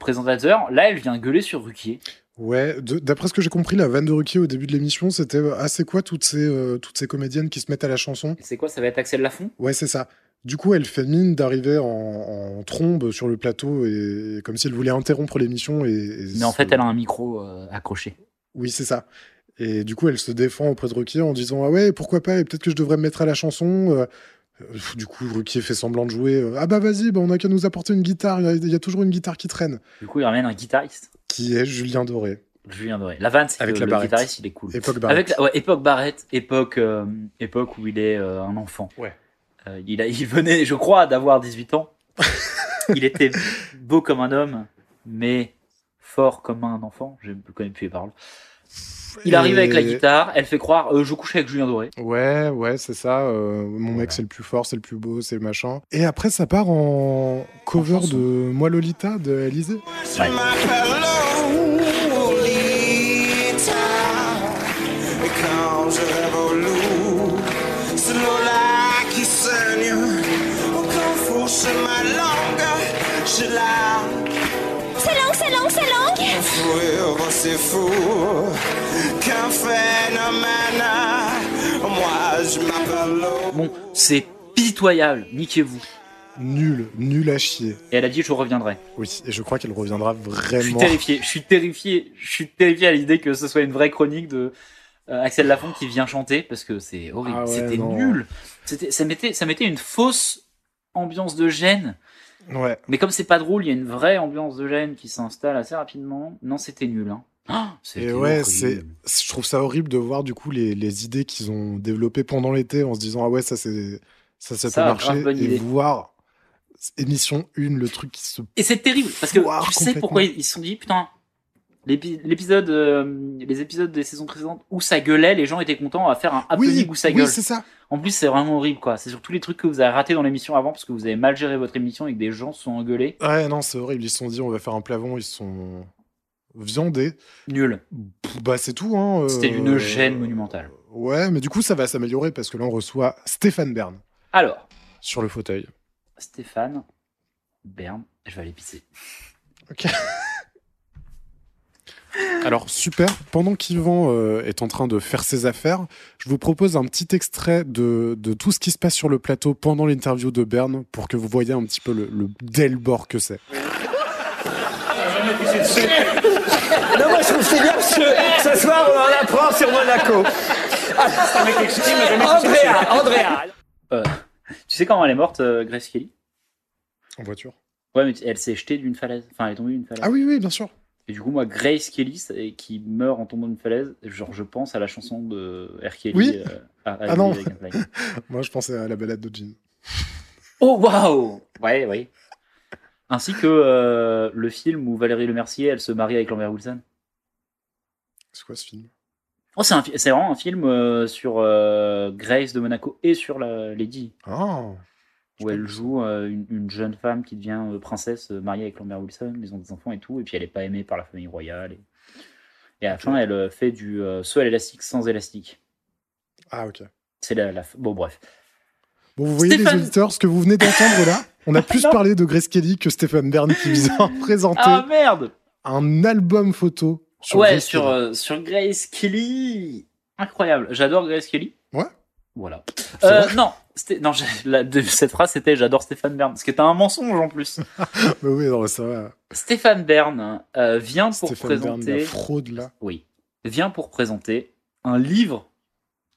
présentateur. Là, elle vient gueuler sur Ruquier. Ouais, d'après ce que j'ai compris, la vanne de Ruquier au début de l'émission, c'était « Ah, c'est quoi toutes ces comédiennes qui se mettent à la chanson ?» C'est quoi, ça va être Axel Lafont ? Ouais, c'est ça. Du coup, elle fait mine d'arriver en trombe sur le plateau, et comme si elle voulait interrompre l'émission. Mais en fait, elle a un micro accroché. Oui, c'est ça. Et du coup, elle se défend auprès de Ruquier en disant « Ah ouais, pourquoi pas, et peut-être que je devrais me mettre à la chanson ». Du coup, Ruquier fait semblant de jouer « Ah bah vas-y, on n'a qu'à nous apporter une guitare, il y a toujours une guitare qui traîne ». Du coup, il ramène un guitariste. Qui est Julien Doré. La vanne, c'est avec le guitariste, il est cool. Époque Barrette. Époque Barrette, époque où il est un enfant. Ouais. Il venait, je crois, d'avoir 18 ans. Il était beau comme un homme, mais fort comme un enfant. Je ne peux quand même plus les paroles. Il arrive avec la guitare, elle fait croire « Je couche avec Julien Doré ». Ouais, c'est ça. Mec, c'est le plus fort, c'est le plus beau, c'est machin. Et après, ça part en cover de « Moi, Lolita » de Alizée. Ouais. C'est fou qu'un phénomène, moi je m'appelle l'eau. Bon, c'est pitoyable, niquez-vous. Nul à chier. Et elle a dit je reviendrai. Oui, et je crois qu'elle reviendra vraiment. Je suis terrifié à l'idée que ce soit une vraie chronique de Axel Lafont qui vient chanter, parce que c'est horrible. C'était nul. Ça mettait une fausse ambiance de gêne. Ouais. Mais comme c'est pas drôle, il y a une vraie ambiance de gêne qui s'installe assez rapidement. Non, c'était nul. Hein. Je trouve ça horrible de voir du coup les idées qu'ils ont développées pendant l'été en se disant ah ouais, ça peut marcher, et voir émission 1, le truc qui se... Et c'est terrible parce que tu sais pourquoi ils se sont dit putain, les épisodes des saisons précédentes où ça gueulait, les gens étaient contents à faire un happening où ça gueule. Oui, c'est ça. En plus, c'est vraiment horrible, quoi. C'est sur tous les trucs que vous avez ratés dans l'émission avant parce que vous avez mal géré votre émission et que des gens se sont engueulés. Ouais, non, c'est horrible. Ils se sont dit, on va faire un plafond. Ils se sont viandés. Nul. Bah, c'est tout, hein. C'était une gêne monumentale. Ouais, mais du coup, ça va s'améliorer parce que là, on reçoit Stéphane Bern. Alors. Sur le fauteuil. Stéphane Bern. Je vais aller pisser. Ok. Alors super, pendant qu'Yvan est en train de faire ses affaires, je vous propose un petit extrait de tout ce qui se passe sur le plateau pendant l'interview de Bern pour que vous voyez un petit peu le délbord que c'est. Non, moi je trouve c'est bien parce que ce soir on en apprend sur Monaco. Andrea. Tu sais quand elle est morte, Grace Kelly ? En voiture. Ouais, mais elle s'est jetée d'une falaise. Enfin, elle est tombée d'une falaise. Ah oui, bien sûr. Et du coup, moi, Grace Kelly, qui meurt en tombant d'une falaise, genre, je pense à la chanson de R. Kelly. Oui. Ah non. Moi, je pensais à la balade de Jean. Oh, waouh. Ouais. Ainsi que le film où Valérie Lemercier, elle se marie avec Lambert Wilson. C'est quoi ce film ? Oh, c'est vraiment un film sur Grace de Monaco et sur la Lady. Oh, où elle joue une jeune femme qui devient princesse mariée avec Lambert Wilson, ils ont des enfants et tout, et puis elle n'est pas aimée par la famille royale. Et à la fin, elle fait du saut à l'élastique sans élastique. Ah, ok. C'est la... Bon, bref. Bon, vous voyez les auditeurs, ce que vous venez d'entendre là, on a plus parlé de Grace Kelly que Stéphane Bern qui nous a présenté un album photo. Sur Grace Kelly. Incroyable. J'adore Grace Kelly. Ouais. Voilà. Cette phrase, c'était j'adore Stéphane Bern. Ce qui était un mensonge en plus. Mais oui, non, ça va. Stéphane Bern vient pour présenter un livre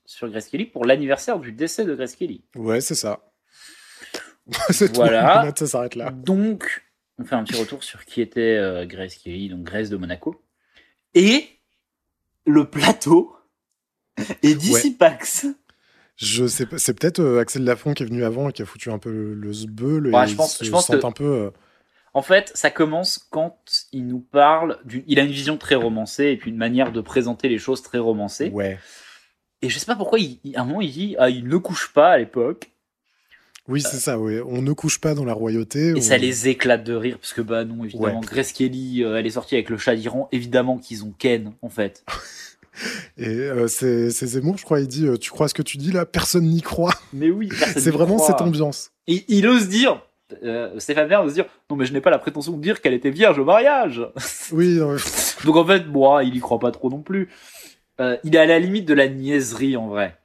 sur Grace Kelly pour l'anniversaire du décès de Grace Kelly. Ouais, c'est ça. C'est voilà. Tout. Ça s'arrête là. Donc, on fait un petit retour sur qui était Grace Kelly, donc Grace de Monaco. Et le plateau est Dissipax. Ouais. Je sais pas, c'est peut-être Axel Lafont qui est venu avant et qui a foutu un peu le zbeul. Ouais, je pense que... un peu. En fait, ça commence quand il nous parle. Il a une vision très romancée et puis une manière de présenter les choses très romancée. Ouais. Et je sais pas pourquoi, à un moment, il dit il ne couche pas à l'époque. Oui, c'est ça, oui. On ne couche pas dans la royauté. Et ça les éclate de rire, parce que, bah non, évidemment, ouais. Grace Kelly, elle est sortie avec le chat d'Iran, évidemment qu'ils ont Ken, en fait. Et c'est Zemmour, je crois, il dit tu crois ce que tu dis là, personne n'y croit. Mais oui, c'est vraiment croit. Cette ambiance. Et il ose dire, Stéphane Bern ose dire non, mais je n'ai pas la prétention de dire qu'elle était vierge au mariage. Oui. Donc en fait, moi, il n'y croit pas trop non plus. Il est à la limite de la niaiserie, en vrai.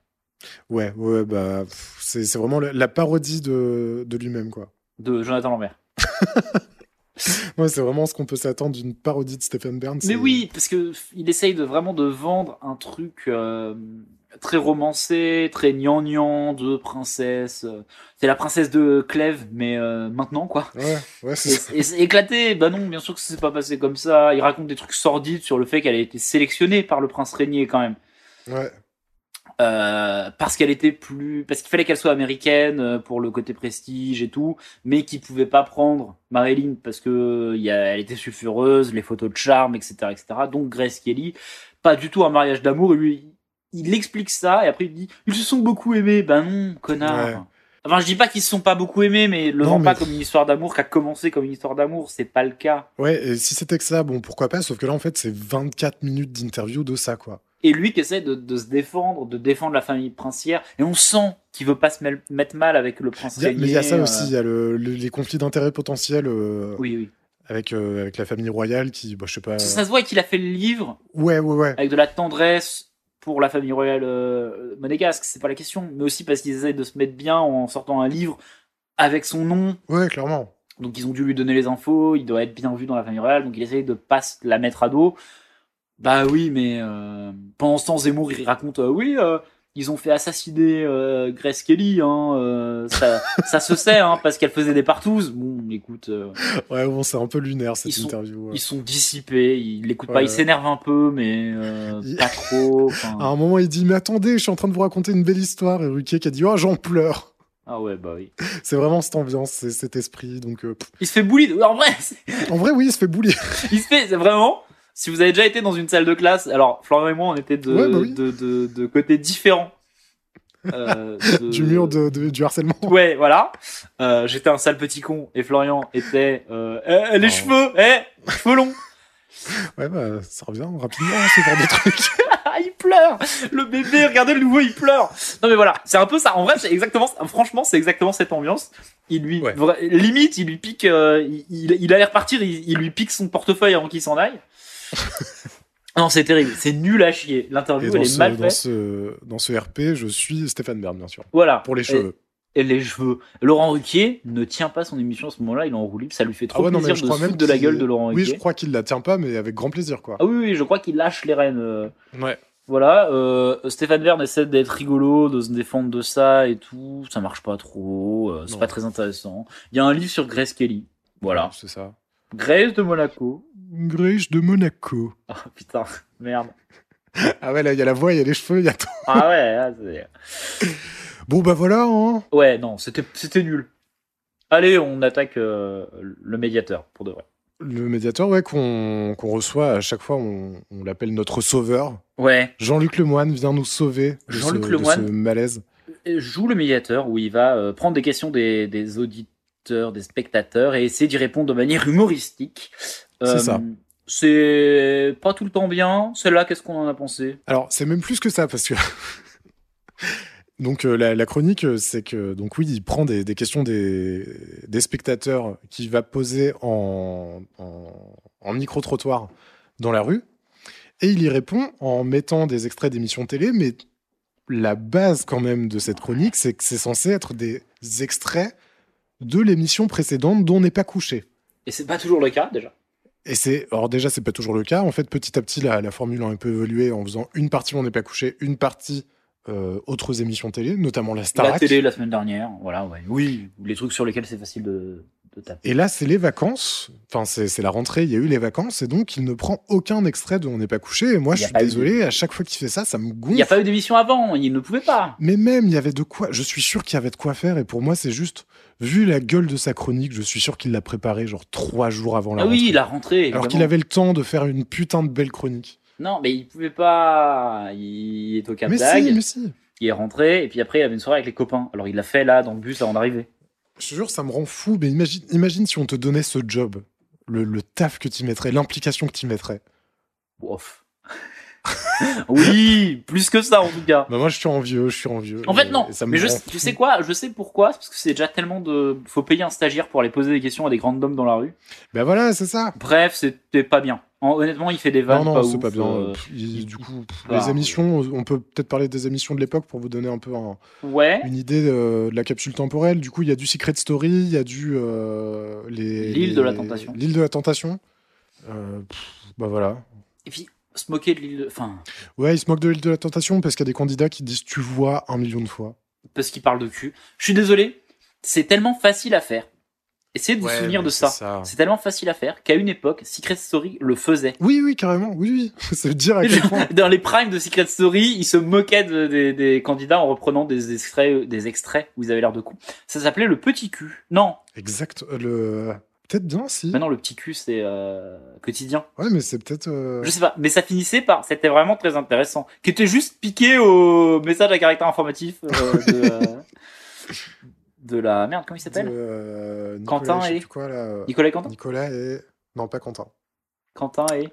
Ouais, bah, c'est vraiment la parodie de lui-même, quoi. De Jonathan Lambert. Ouais, c'est vraiment ce qu'on peut s'attendre d'une parodie de Stéphane Bern. Mais oui, parce qu'il essaye vraiment de vendre un truc très romancé, très gnangnan, de princesse. C'est la princesse de Clèves, mais maintenant, quoi. Ouais, c'est ça. Et c'est éclaté. Bah non, bien sûr que ça s'est pas passé comme ça. Il raconte des trucs sordides sur le fait qu'elle a été sélectionnée par le prince Rainier, quand même. Ouais. Parce qu'il fallait qu'elle soit américaine pour le côté prestige et tout, mais qu'il pouvait pas prendre Marilyn parce que elle était sulfureuse, les photos de charme, etc., etc. Donc Grace Kelly, pas du tout un mariage d'amour. Et lui, il explique ça et après il dit ils se sont beaucoup aimés. Ben non, connard. Ouais. Enfin, je dis pas qu'ils se sont pas beaucoup aimés, mais le vend pas comme une histoire d'amour qui a commencé comme une histoire d'amour, c'est pas le cas. Ouais, et si c'était que ça, bon, pourquoi pas, sauf que là, en fait, c'est 24 minutes d'interview de ça, quoi. Et lui qui essaie de se défendre, de défendre la famille princière, et on sent qu'il veut pas se mettre mal avec le prince Rainier. Mais il y a ça aussi, il y a les conflits d'intérêts potentiels oui. Avec la famille royale qui, bah, je sais pas... Ça se voit qu'il a fait le livre ouais. avec de la tendresse... pour la famille royale monégasque, c'est pas la question, mais aussi parce qu'ils essaient de se mettre bien en sortant un livre avec son nom. Ouais, clairement. Donc ils ont dû lui donner les infos, il doit être bien vu dans la famille royale, donc il essaye de pas la mettre à dos. Bah oui, mais pendant ce temps, Zemmour, il raconte ils ont fait assassiner Grace Kelly, ça se sait, parce qu'elle faisait des partouzes. Bon, écoute... c'est un peu lunaire, cette interview. Ouais. Ils sont dissipés, ils l'écoutent pas, ils s'énervent un peu, mais pas trop. Fin... À un moment, il dit « Mais attendez, je suis en train de vous raconter une belle histoire. » Et Ruquier qui a dit « Oh, j'en pleure !» Ah ouais, bah oui. C'est vraiment cette ambiance, cet esprit. Donc, il se fait bully. En vrai, oui, il se fait bully. C'est vraiment... Si vous avez déjà été dans une salle de classe, alors Florian et moi, on était de côtés différents. Du mur du harcèlement. Ouais, voilà. J'étais un sale petit con et Florian était cheveux longs. Ouais, bah ça revient rapidement, ce genre de trucs. Il pleure, le bébé. Regardez le nouveau, il pleure. Non mais voilà, c'est un peu ça. En vrai, c'est exactement cette ambiance. Limite, il lui pique. Il allait repartir, il lui pique son portefeuille avant qu'il s'en aille. Non, c'est terrible, c'est nul à chier. L'interview, elle est mal faite. Dans ce RP, je suis Stéphane Bern, bien sûr. Voilà. Pour les cheveux. Et les cheveux. Laurent Ruquier ne tient pas son émission à ce moment-là, il est en roue libre, ça lui fait trop plaisir de se foutre de la gueule de Laurent Ruquier. Oui, je crois qu'il la tient pas, mais avec grand plaisir, quoi. Ah oui, je crois qu'il lâche les rênes. Ouais. Voilà, Stéphane Bern essaie d'être rigolo, de se défendre de ça et tout, ça marche pas trop, c'est pas très intéressant. Il y a un livre sur Grace Kelly. Voilà. C'est ça. Grace de Monaco. Grace de Monaco. Ah oh, putain, merde. Ah ouais, là, il y a la voix, il y a les cheveux, il y a tout. Ah ouais, là, c'est... Bon, bah voilà, hein. Ouais, non, c'était nul. allez, on attaque le médiateur, pour de vrai. Le médiateur, ouais, qu'on reçoit à chaque fois, on l'appelle notre sauveur. Ouais. Jean-Luc Lemoyne vient nous sauver de ce malaise. Joue le médiateur où il va prendre des questions des auditeurs, des spectateurs et essayer d'y répondre de manière humoristique. C'est ça. C'est pas tout le temps bien. Celle-là, qu'est-ce qu'on en a pensé? Alors, c'est même plus que ça, parce que... Donc, la chronique, c'est que... Donc, oui, il prend des questions des spectateurs qu'il va poser en micro-trottoir dans la rue. Et il y répond en mettant des extraits d'émissions télé, mais... La base quand même de cette chronique, c'est que c'est censé être des extraits de l'émission précédente dont on n'est pas couché. Et c'est pas toujours le cas déjà. Alors déjà c'est pas toujours le cas. En fait, petit à petit la formule a un peu évolué en faisant une partie où on n'est pas couché, une partie autres émissions télé, notamment la Starac. La télé la semaine dernière, voilà, ouais. Oui, les trucs sur lesquels c'est facile de taper. Et là c'est les vacances. Enfin c'est la rentrée, il y a eu les vacances et donc il ne prend aucun extrait de On n'est pas couché. Et moi je suis désolé, à chaque fois qu'il fait ça, ça me gonfle. Il n'y a pas eu d'émission avant, il ne pouvait pas. Mais même il y avait de quoi. Je suis sûr qu'il y avait de quoi faire et pour moi c'est juste vu la gueule de sa chronique, je suis sûr qu'il l'a préparé genre 3 jours avant la rentrée. Ah oui, la rentrée. Évidemment. Alors qu'il avait le temps de faire une putain de belle chronique. Non, mais il pouvait pas. Il est au Cap d'Agde. Mais si. Il est rentré et puis après il avait une soirée avec les copains. Alors il l'a fait là dans le bus avant d'arriver. Je te jure, ça me rend fou, mais imagine si on te donnait ce job, le taf que tu mettrais, l'implication que tu mettrais. Ouf. Oui, plus que ça en tout cas. Bah moi je suis envieux. En fait non, mais tu sais quoi, je sais pourquoi, c'est parce que c'est déjà tellement de... Faut payer un stagiaire pour aller poser des questions à des grandes dames dans la rue. Ben voilà, c'est ça. Bref, c'était pas bien. Honnêtement, il fait des vannes non, pas ouf. Non, c'est pas bien. Les émissions, on peut peut-être parler des émissions de l'époque pour vous donner un peu une idée de la capsule temporelle. Du coup, il y a du Secret Story, il y a du... L'île de la Tentation. L'île de la Tentation. Bah voilà. Et puis, se moquer de l'île de... Enfin... Ouais, il se moque de l'île de la Tentation parce qu'il y a des candidats qui disent « tu vois 1 million de fois ». Parce qu'ils parlent de cul. Je suis désolé, c'est tellement facile à faire. Essayez de vous souvenir de ça. C'est tellement facile à faire qu'à une époque, Secret Story le faisait. Oui, carrément. Oui. Ça veut dire à quel point. Dans les primes de Secret Story, ils se moquaient des candidats en reprenant des extraits où ils avaient l'air de cons. Ça s'appelait le petit cul. Non. Exact. Peut-être bien, si. Maintenant, le petit cul, c'est quotidien. Ouais, mais c'est peut-être... Je sais pas. Mais ça finissait par... C'était vraiment très intéressant. Qui était juste piqué au message à caractère informatif de la merde, comment il s'appelle, Quentin et Nicolas et Quentin. Nicolas et non pas Quentin. Quentin et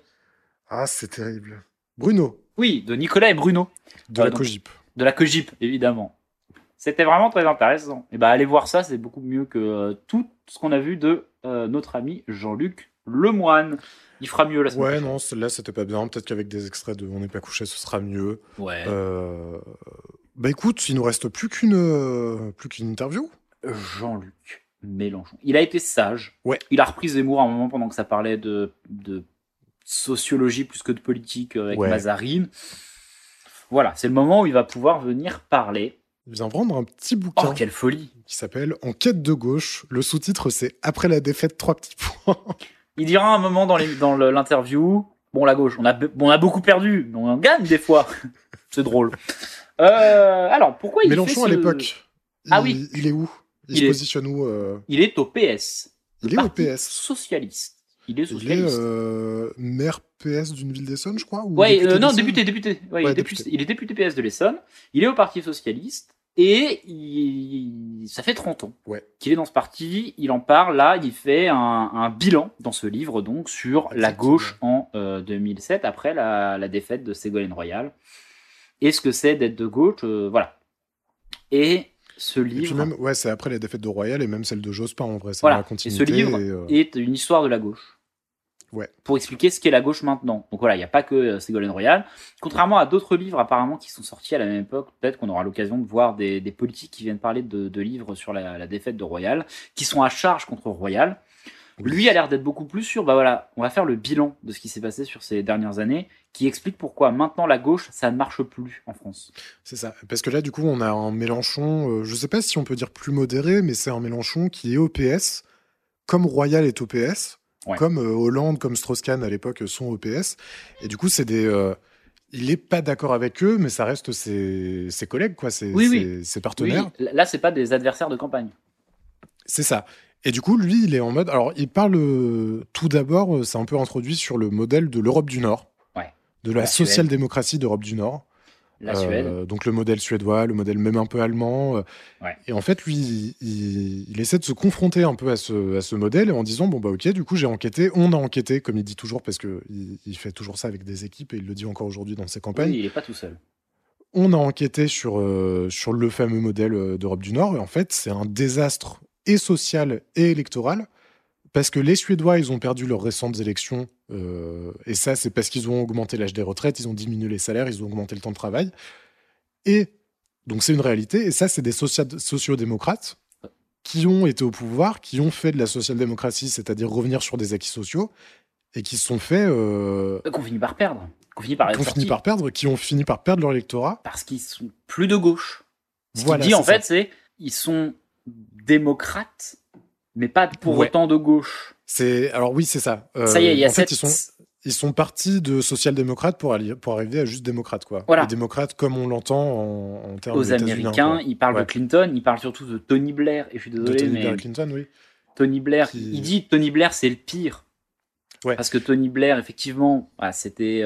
c'est terrible. Bruno. Oui, de Nicolas et Bruno. De la Cogip. De la Cogip, évidemment. C'était vraiment très intéressant. Et allez voir ça, c'est beaucoup mieux que tout ce qu'on a vu de notre ami Jean-Luc Lemoyne. Il fera mieux la semaine prochaine. Ouais, non, celle-là c'était pas bien. Peut-être qu'avec des extraits de On n'est pas couché, ce sera mieux. Ouais. Écoute, il nous reste plus qu'une interview. Jean-Luc Mélenchon. Il a été sage. Ouais. Il a repris Zemmour à un moment pendant que ça parlait de sociologie plus que de politique avec Mazarine. Voilà, c'est le moment où il va pouvoir venir parler. Il vient vendre un petit bouquin. Oh, quelle folie! Qui s'appelle « En quête de gauche ». Le sous-titre, c'est « Après la défaite, 3 petits points ». Il dira à un moment dans l'interview « Bon, la gauche, on a beaucoup perdu, mais on en gagne des fois ». C'est drôle. Alors, pourquoi il Mélenchon fait à l'époque, il est où? Il se positionne où Il est au PS. Il est au PS. Socialiste. Il est maire PS d'une ville d'Essonne, je crois. Député. Il est député PS de l'Essonne. Il est au Parti Socialiste. Et ça fait 30 ans qu'il est dans ce parti. Il en parle là. Il fait un bilan dans ce livre donc sur la gauche en 2007 après la défaite de Ségolène Royal. Est-ce que c'est d'être de gauche voilà. Et ce livre... Et puis même, c'est après la défaite de Royal et même celle de Jospin, en vrai. Voilà, et ce livre est une histoire de la gauche. Ouais. Pour expliquer ce qu'est la gauche maintenant. Donc voilà, il n'y a pas que Ségolène Royal. Contrairement à d'autres livres apparemment qui sont sortis à la même époque, peut-être qu'on aura l'occasion de voir des politiques qui viennent parler de livres sur la défaite de Royal, qui sont à charge contre Royal. Oui. Lui a l'air d'être beaucoup plus sûr. On va faire le bilan de ce qui s'est passé sur ces dernières années, qui explique pourquoi maintenant la gauche, ça ne marche plus en France. C'est ça. Parce que là, du coup, on a un Mélenchon, je ne sais pas si on peut dire plus modéré, mais c'est un Mélenchon qui est au PS, comme Royal est au PS, comme Hollande, comme Strauss-Kahn à l'époque sont au PS. Et du coup, c'est des... Il n'est pas d'accord avec eux, mais ça reste ses collègues, quoi, ses partenaires. Là, ce n'est pas des adversaires de campagne. C'est ça. Et du coup, lui, il est en mode. Alors, il parle tout d'abord, c'est un peu introduit sur le modèle de l'Europe du Nord, Ouais. de la Suède. Social-démocratie d'Europe du Nord. La Suède. Donc, le modèle suédois, le modèle même un peu allemand. Ouais. Et en fait, lui, il essaie de se confronter un peu à ce modèle en disant bon, bah, ok, du coup, j'ai enquêté, on a enquêté, comme il dit toujours, parce qu'il fait toujours ça avec des équipes et il le dit encore aujourd'hui dans ses campagnes. Oui, il n'est pas tout seul. On a enquêté sur le fameux modèle d'Europe du Nord et en fait, c'est un désastre et social et électoral, parce que les Suédois, ils ont perdu leurs récentes élections, et ça, c'est parce qu'ils ont augmenté l'âge des retraites, ils ont diminué les salaires, ils ont augmenté le temps de travail. Et donc, c'est une réalité, et ça, c'est des sociodémocrates qui ont été au pouvoir, qui ont fait de la social-démocratie, c'est-à-dire revenir sur des acquis sociaux, et qui se sont fait... Qu'on finit par perdre. Qui ont fini par perdre leur électorat. Parce qu'ils sont plus de gauche. Ce voilà, qu'il dit, en fait, c'est ils sont... démocrates, mais pas pour autant de gauche. Alors oui, c'est ça. Ça y est, il y a en fait, ils sont partis de social-démocrates pour arriver à juste démocrates, quoi. Voilà. Les démocrates, comme on l'entend en termes aux Américains, ils parlent de Clinton, ils parlent surtout de Tony Blair, et je suis désolé, mais... Blair et Clinton, oui. Tony Blair, il dit Tony Blair, c'est le pire. Ouais. Parce que Tony Blair, effectivement, bah, c'était...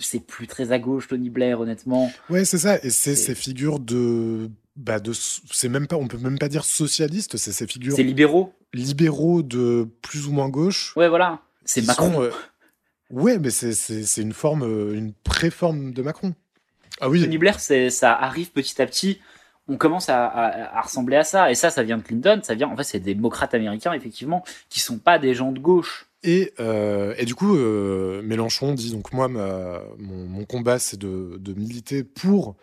c'est plus très à gauche, Tony Blair, honnêtement. Ouais, c'est ça, et c'est ces figures de... Bah c'est même pas, on peut même pas dire socialiste, c'est ces figures. C'est libéraux de plus ou moins gauche. Ouais, voilà. C'est Macron. Ouais, mais c'est une forme, une préforme de Macron. Ah oui. Tony Blair, ça arrive petit à petit. On commence à ressembler à ça. Et ça vient de Clinton. En fait, c'est des démocrates américains, effectivement, qui sont pas des gens de gauche. Et du coup, Mélenchon dit donc moi, mon combat, c'est de militer pour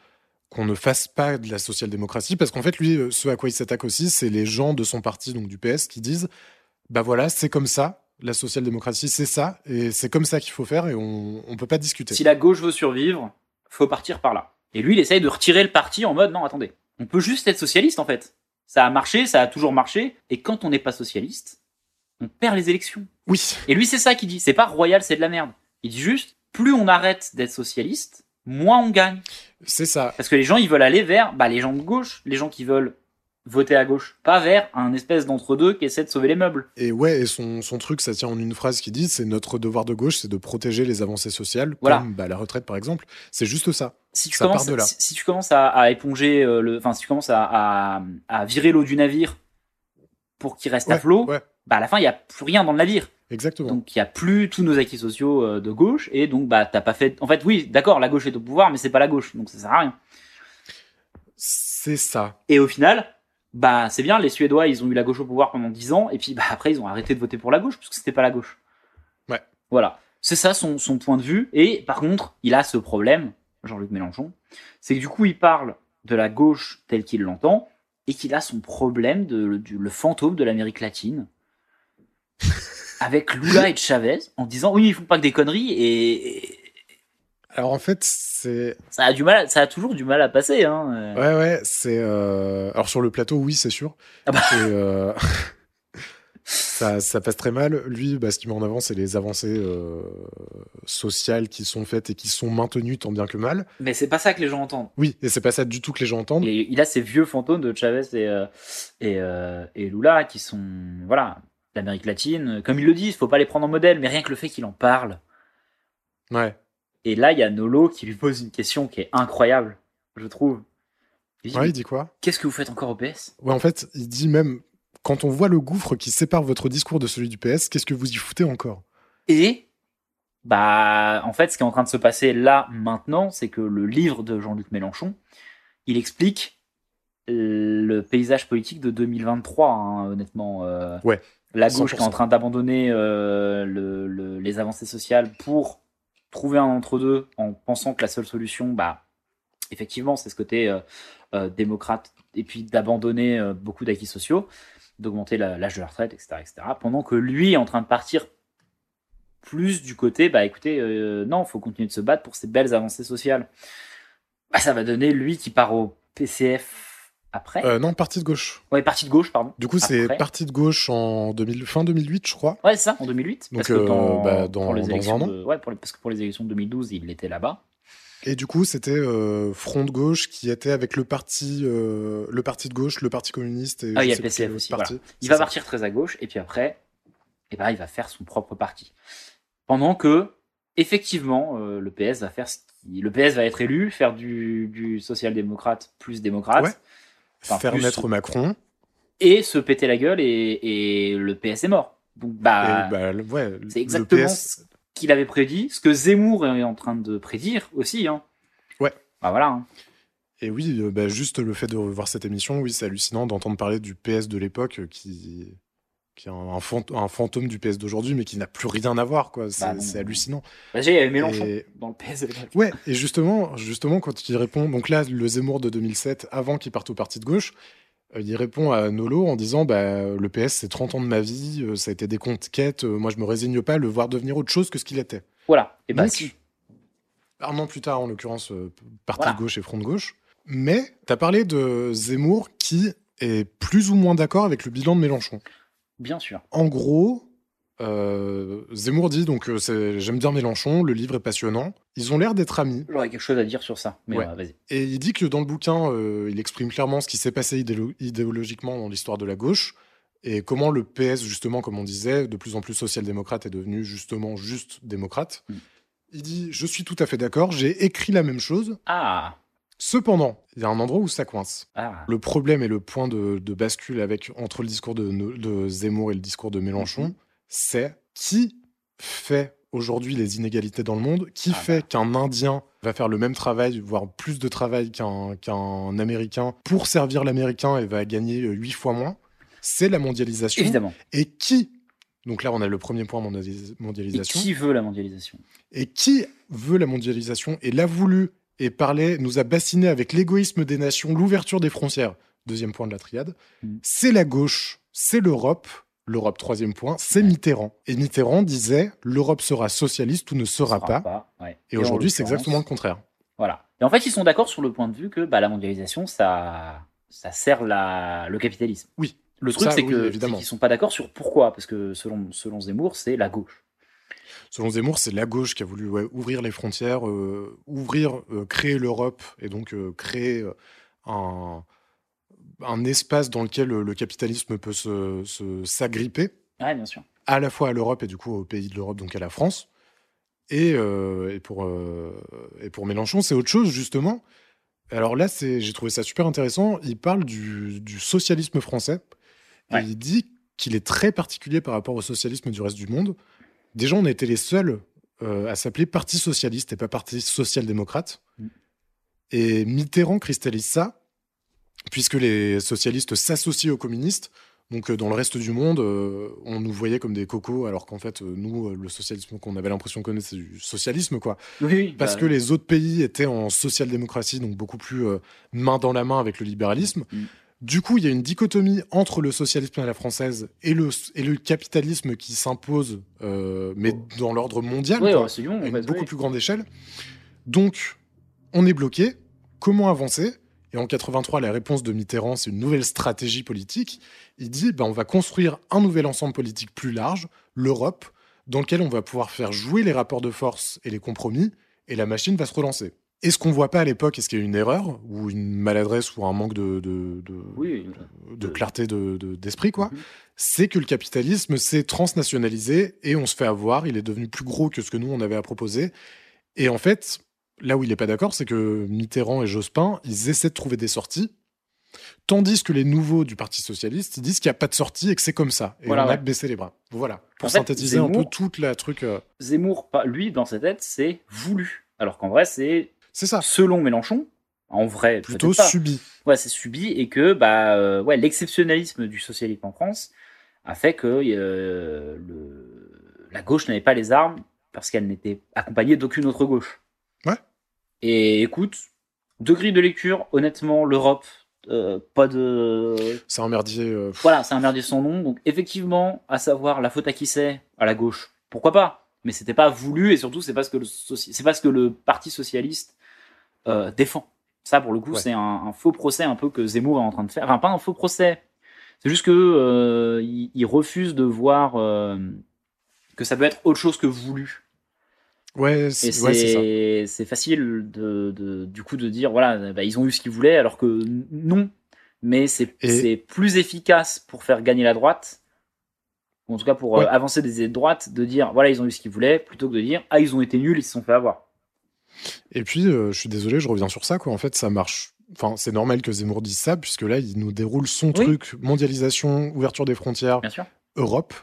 qu'on ne fasse pas de la social-démocratie, parce qu'en fait, lui, ce à quoi il s'attaque aussi, c'est les gens de son parti, donc du PS, qui disent « Bah voilà, c'est comme ça, la social-démocratie, c'est ça, et c'est comme ça qu'il faut faire, et on ne peut pas discuter. » Si la gauche veut survivre, faut partir par là. Et lui, il essaye de retirer le parti en mode « Non, attendez, on peut juste être socialiste, en fait. Ça a marché, ça a toujours marché, et quand on n'est pas socialiste, on perd les élections. » Oui. Et lui, c'est ça qu'il dit. C'est pas « Royal, c'est de la merde. » Il dit juste « Plus on arrête d'être socialiste, moins on gagne. » C'est ça. Parce que les gens, ils veulent aller vers les gens de gauche, les gens qui veulent voter à gauche, pas vers un espèce d'entre-deux qui essaie de sauver les meubles. Et ouais, et son truc, ça tient en une phrase qu'il dit, c'est notre devoir de gauche, c'est de protéger les avancées sociales, voilà. Comme la retraite par exemple. C'est juste ça. Si tu commences à éponger, si tu commences à virer l'eau du navire pour qu'il reste à flot, à la fin, il n'y a plus rien dans le navire. Exactement. Donc il n'y a plus tous nos acquis sociaux de gauche, et donc t'as pas fait. En fait, oui, d'accord, la gauche est au pouvoir, mais c'est pas la gauche, donc ça sert à rien. C'est ça. Et au final, c'est bien, les Suédois, ils ont eu la gauche au pouvoir pendant 10 ans, et puis après ils ont arrêté de voter pour la gauche parce que c'était pas la gauche. Ouais. Voilà, c'est ça son point de vue. Et par contre, il a ce problème, Jean-Luc Mélenchon, c'est que du coup, il parle de la gauche telle qu'il l'entend, et qu'il a son problème le fantôme de l'Amérique latine. Avec Lula et Chavez, en disant oui, ils font pas que des conneries et. Alors en fait, c'est. Ça a toujours du mal à passer, hein. Ouais, c'est. Alors sur le plateau, oui, c'est sûr. Ça passe très mal. Lui, ce qu'il met en avant, c'est les avancées sociales qui sont faites et qui sont maintenues tant bien que mal. Mais c'est pas ça que les gens entendent. Oui, et c'est pas ça du tout que les gens entendent. Et il a ces vieux fantômes de Chavez et Lula qui sont voilà. L'Amérique latine, comme ils le disent, faut pas les prendre en modèle, mais rien que le fait qu'il en parle. Ouais. Et là, il y a Nolo qui lui pose une question qui est incroyable, je trouve. Il dit quoi ? Qu'est-ce que vous faites encore au PS ? Ouais, en fait, il dit même, quand on voit le gouffre qui sépare votre discours de celui du PS, qu'est-ce que vous y foutez encore ? Et, en fait, ce qui est en train de se passer là, maintenant, c'est que le livre de Jean-Luc Mélenchon, il explique le paysage politique de 2023, hein, honnêtement. Ouais. La gauche 100%. Qui est en train d'abandonner les avancées sociales pour trouver un entre-deux en pensant que la seule solution, effectivement, c'est ce côté démocrate et puis d'abandonner beaucoup d'acquis sociaux, d'augmenter l'âge de la retraite, etc., etc. Pendant que lui est en train de partir plus du côté, écoutez, non, il faut continuer de se battre pour ces belles avancées sociales. Ça va donner lui qui part au PCF. Après non, parti de gauche. Ouais, parti de gauche, pardon. Du coup, après. C'est parti de gauche en fin 2008, je crois. Ouais, c'est ça, en 2008. Donc, parce que dans un an. Parce que pour les élections de 2012, il était là-bas. Et du coup, c'était Front de Gauche qui était avec le parti de gauche, le Parti communiste. Et il y a le PCF aussi. Voilà. Il va partir très à gauche et puis après, il va faire son propre parti. Pendant que, effectivement, le PS va faire le PS va être élu, faire du social-démocrate plus démocrate. Ouais. Enfin, faire naître Macron. Et se péter la gueule et le PS est mort. Donc, c'est exactement ce qu'il avait prédit, ce que Zemmour est en train de prédire aussi. Hein. Ouais. Bah voilà. Hein. Et oui, juste le fait de revoir cette émission, oui, c'est hallucinant d'entendre parler du PS de l'époque qui est un fantôme du PS d'aujourd'hui, mais qui n'a plus rien à voir, quoi. C'est hallucinant. Il y avait Mélenchon dans le PS de l'époque. Ouais, et justement, quand il répond, donc là, le Zemmour de 2007, avant qu'il parte au parti de gauche, il répond à Nolo en disant le PS, c'est 30 ans de ma vie, ça a été des conquêtes, moi je me résigne pas à le voir devenir autre chose que ce qu'il était. Voilà. Et donc, si. Un an plus tard, en l'occurrence, parti de gauche et front de gauche. Mais tu as parlé de Zemmour qui est plus ou moins d'accord avec le bilan de Mélenchon. Bien sûr. En gros, Zemmour dit j'aime bien Mélenchon, le livre est passionnant. Ils ont l'air d'être amis. J'aurais quelque chose à dire sur ça, mais vas-y. Et il dit que dans le bouquin, il exprime clairement ce qui s'est passé idéologiquement dans l'histoire de la gauche et comment le PS, justement, comme on disait, de plus en plus social-démocrate est devenu justement juste démocrate. Mm. Il dit « Je suis tout à fait d'accord, j'ai écrit la même chose. » Ah. Cependant, il y a un endroit où ça coince. Ah. Le problème et le point de bascule entre le discours de Zemmour et le discours de Mélenchon, c'est qui fait aujourd'hui les inégalités dans le monde, qui fait qu'un Indien va faire le même travail, voire plus de travail qu'un Américain pour servir l'Américain et va gagner 8 fois moins, c'est la mondialisation. Évidemment. Et qui... Donc là, on a le premier point, mondialisation. Et qui veut la mondialisation ? Et qui veut la mondialisation et l'a voulu et nous a bassiné avec l'égoïsme des nations, l'ouverture des frontières. Deuxième point de la triade. Mmh. C'est la gauche, c'est l'Europe. L'Europe, troisième point, c'est Mitterrand. Et Mitterrand disait « L'Europe sera socialiste ou ne sera pas. Ouais. » Et aujourd'hui, c'est exactement le contraire. Voilà. Et en fait, ils sont d'accord sur le point de vue que la mondialisation, ça sert le capitalisme. Oui. Le truc, c'est qu'ils ne sont pas d'accord sur pourquoi. Parce que selon Zemmour, c'est la gauche. Selon Zemmour, c'est la gauche qui a voulu ouvrir les frontières, créer l'Europe et donc créer un espace dans lequel le capitalisme peut s'agripper. Ouais, bien sûr. À la fois à l'Europe et du coup aux pays de l'Europe, donc à la France. Et pour Mélenchon, c'est autre chose justement. Alors là, j'ai trouvé ça super intéressant. Il parle du socialisme français. Ouais. Et il dit qu'il est très particulier par rapport au socialisme du reste du monde. Déjà, on a été les seuls à s'appeler Parti socialiste et pas Parti social-démocrate. Mm. Et Mitterrand cristallise ça, puisque les socialistes s'associent aux communistes. Donc, dans le reste du monde, on nous voyait comme des cocos, alors qu'en fait, nous, le socialisme qu'on avait l'impression de connaître, c'est du socialisme, quoi. Oui, Parce que les autres pays étaient en social-démocratie, donc beaucoup plus main dans la main avec le libéralisme. Mm. Du coup, il y a une dichotomie entre le socialisme à la française et le capitalisme qui s'impose, dans l'ordre mondial, à une beaucoup plus grande échelle. Donc, on est bloqué. Comment avancer ? Et en 83, la réponse de Mitterrand, c'est une nouvelle stratégie politique. Il dit, on va construire un nouvel ensemble politique plus large, l'Europe, dans lequel on va pouvoir faire jouer les rapports de force et les compromis, et la machine va se relancer. Et ce qu'on voit pas à l'époque, est-ce qu'il y a une erreur ou une maladresse ou un manque de clarté d'esprit, quoi, c'est que le capitalisme s'est transnationalisé et on se fait avoir, il est devenu plus gros que ce que nous on avait à proposer. Et en fait, là où il n'est pas d'accord, c'est que Mitterrand et Jospin, ils essaient de trouver des sorties, tandis que les nouveaux du Parti Socialiste, ils disent qu'il n'y a pas de sortie et que c'est comme ça. Et on a baissé les bras. Voilà. Pour synthétiser un peu toute la truc... Zemmour, lui, dans sa tête, c'est voulu. Alors qu'en vrai, c'est ça. Selon Mélenchon, en vrai, plutôt subi. Ouais, c'est subi et que l'exceptionnalisme du socialisme en France a fait que la gauche n'avait pas les armes parce qu'elle n'était accompagnée d'aucune autre gauche. Ouais. Et écoute, degré de lecture, honnêtement, l'Europe, pas de. C'est un merdier. Voilà, c'est un merdier sans nom. Donc effectivement, à savoir la faute à qui c'est, à la gauche. Pourquoi pas ? Mais c'était pas voulu et surtout c'est pas ce que le Parti socialiste défend. Ça, pour le coup, c'est un faux procès un peu que Zemmour est en train de faire. Enfin, pas un faux procès. C'est juste que il refuse de voir que ça peut être autre chose que voulu. Ouais, c'est ça. C'est facile du coup de dire voilà, bah, ils ont eu ce qu'ils voulaient, alors que non. Mais c'est plus efficace pour faire gagner la droite, ou en tout cas pour avancer des idées de droite, de dire voilà, ils ont eu ce qu'ils voulaient, plutôt que de dire ah, ils ont été nuls, ils se sont fait avoir. Et puis, je suis désolé, je reviens sur ça, quoi. En fait, ça marche. Enfin, c'est normal que Zemmour dise ça, puisque là, il nous déroule son truc, mondialisation, ouverture des frontières, Europe.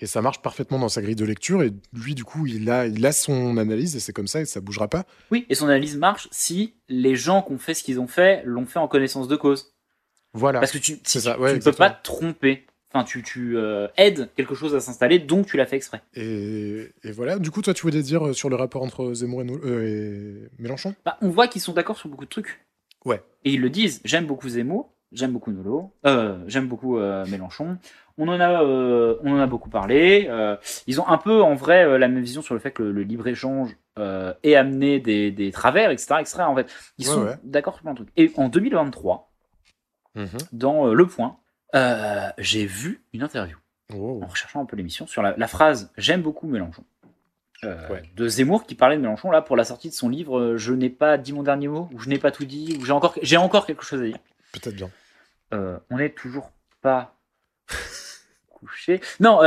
Et ça marche parfaitement dans sa grille de lecture. Et lui, du coup, il a son analyse et c'est comme ça et ça bougera pas. Oui, et son analyse marche si les gens qui ont fait ce qu'ils ont fait l'ont fait en connaissance de cause. Voilà. Parce que tu ne peux pas te tromper. Enfin, tu aides quelque chose à s'installer, donc tu l'as fait exprès. Et voilà. Du coup, toi, tu voulais dire sur le rapport entre Zemmour et Mélenchon ? Bah, on voit qu'ils sont d'accord sur beaucoup de trucs. Ouais. Et ils le disent. J'aime beaucoup Zemmour. J'aime beaucoup Nolo, j'aime beaucoup Mélenchon. On en a beaucoup parlé. Ils ont un peu, en vrai, la même vision sur le fait que le libre-échange ait amené des travers, etc. En fait, ils sont d'accord sur plein de trucs. Et en 2023, dans Le Point, j'ai vu une interview, en recherchant un peu l'émission, sur la phrase « J'aime beaucoup Mélenchon ». De Zemmour qui parlait de Mélenchon là, pour la sortie de son livre « Je n'ai pas dit mon dernier mot » ou « Je n'ai pas tout dit » ou « J'ai encore quelque chose à dire ». Peut-être bien. On n'est toujours pas couché. Non,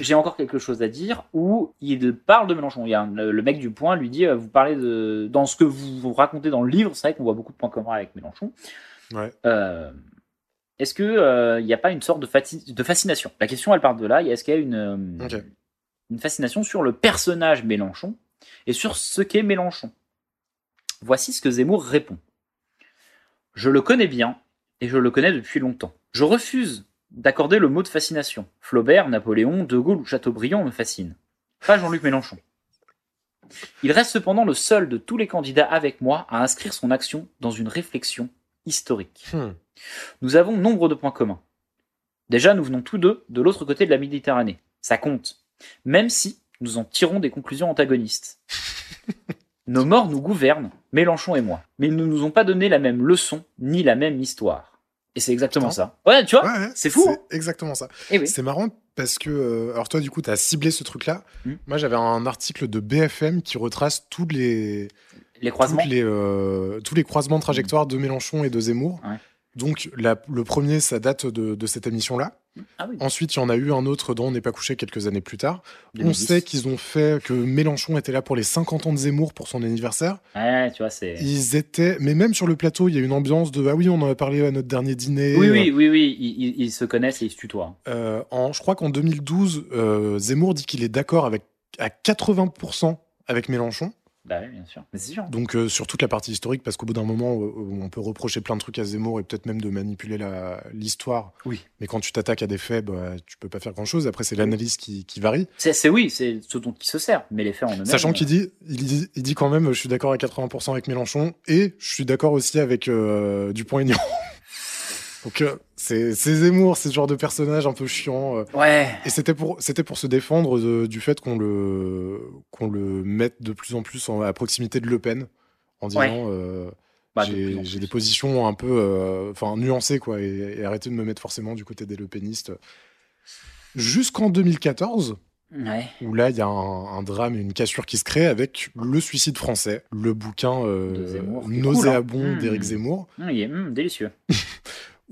j'ai encore quelque chose à dire où il parle de Mélenchon. Il y a le mec du Point lui dit vous parlez de. Dans ce que vous racontez dans le livre, c'est vrai qu'on voit beaucoup de points communs avec Mélenchon. Ouais. Est-ce qu'il n'y a pas une sorte de fascination ? La question, elle part de là. Est-ce qu'il y a une fascination sur le personnage Mélenchon et sur ce qu'est Mélenchon ? Voici ce que Zemmour répond. Je le connais bien, et je le connais depuis longtemps. Je refuse d'accorder le mot de fascination. Flaubert, Napoléon, De Gaulle ou Chateaubriand me fascinent. Pas Jean-Luc Mélenchon. Il reste cependant le seul de tous les candidats avec moi à inscrire son action dans une réflexion historique. Nous avons nombre de points communs. Déjà, nous venons tous deux de l'autre côté de la Méditerranée. Ça compte. Même si nous en tirons des conclusions antagonistes. Nos morts nous gouvernent, Mélenchon et moi. Mais ils ne nous ont pas donné la même leçon, ni la même histoire. Et c'est exactement ça. Ouais, tu vois, c'est fou. C'est exactement ça. Oui. C'est marrant parce que... Alors toi, du coup, t'as ciblé ce truc-là. Moi, j'avais un article de BFM qui retrace tous les croisements. Tous les croisements de trajectoire de Mélenchon et de Zemmour. Ouais. Donc, le premier, ça date de cette émission-là. Ah oui. Ensuite, il y en a eu un autre dont on n'est pas couché quelques années plus tard. 2010. On sait qu'ils ont fait que Mélenchon était là pour les 50 ans de Zemmour pour son anniversaire. Ouais, tu vois, c'est... Ils étaient... Mais même sur le plateau, il y a une ambiance de « Ah oui, on en a parlé à notre dernier dîner. » Oui, ils se connaissent et ils se tutoient. Je crois qu'en 2012, Zemmour dit qu'il est d'accord à 80% avec Mélenchon. Bah oui, bien sûr. Mais c'est sûr. Donc, sur toute la partie historique, parce qu'au bout d'un moment, on peut reprocher plein de trucs à Zemmour et peut-être même de manipuler l'histoire. Oui. Mais quand tu t'attaques à des faits, bah, tu peux pas faire grand-chose. Après, c'est l'analyse qui varie. C'est ce dont il se sert, mais les faits en eux-mêmes. Sachant qu'il dit, il dit quand même, je suis d'accord à 80% avec Mélenchon et je suis d'accord aussi avec Dupont-Aignan. Donc, c'est Zemmour, c'est ce genre de personnage un peu chiant. Ouais. Et c'était pour se défendre du fait qu'on le mette de plus en plus à proximité de Le Pen, en disant j'ai des positions un peu nuancées, quoi, et arrêter de me mettre forcément du côté des Le Penistes. Jusqu'en 2014, où là, il y a un drame et une cassure qui se crée avec Le Suicide français, le bouquin nauséabond d'Éric Zemmour. Il est délicieux.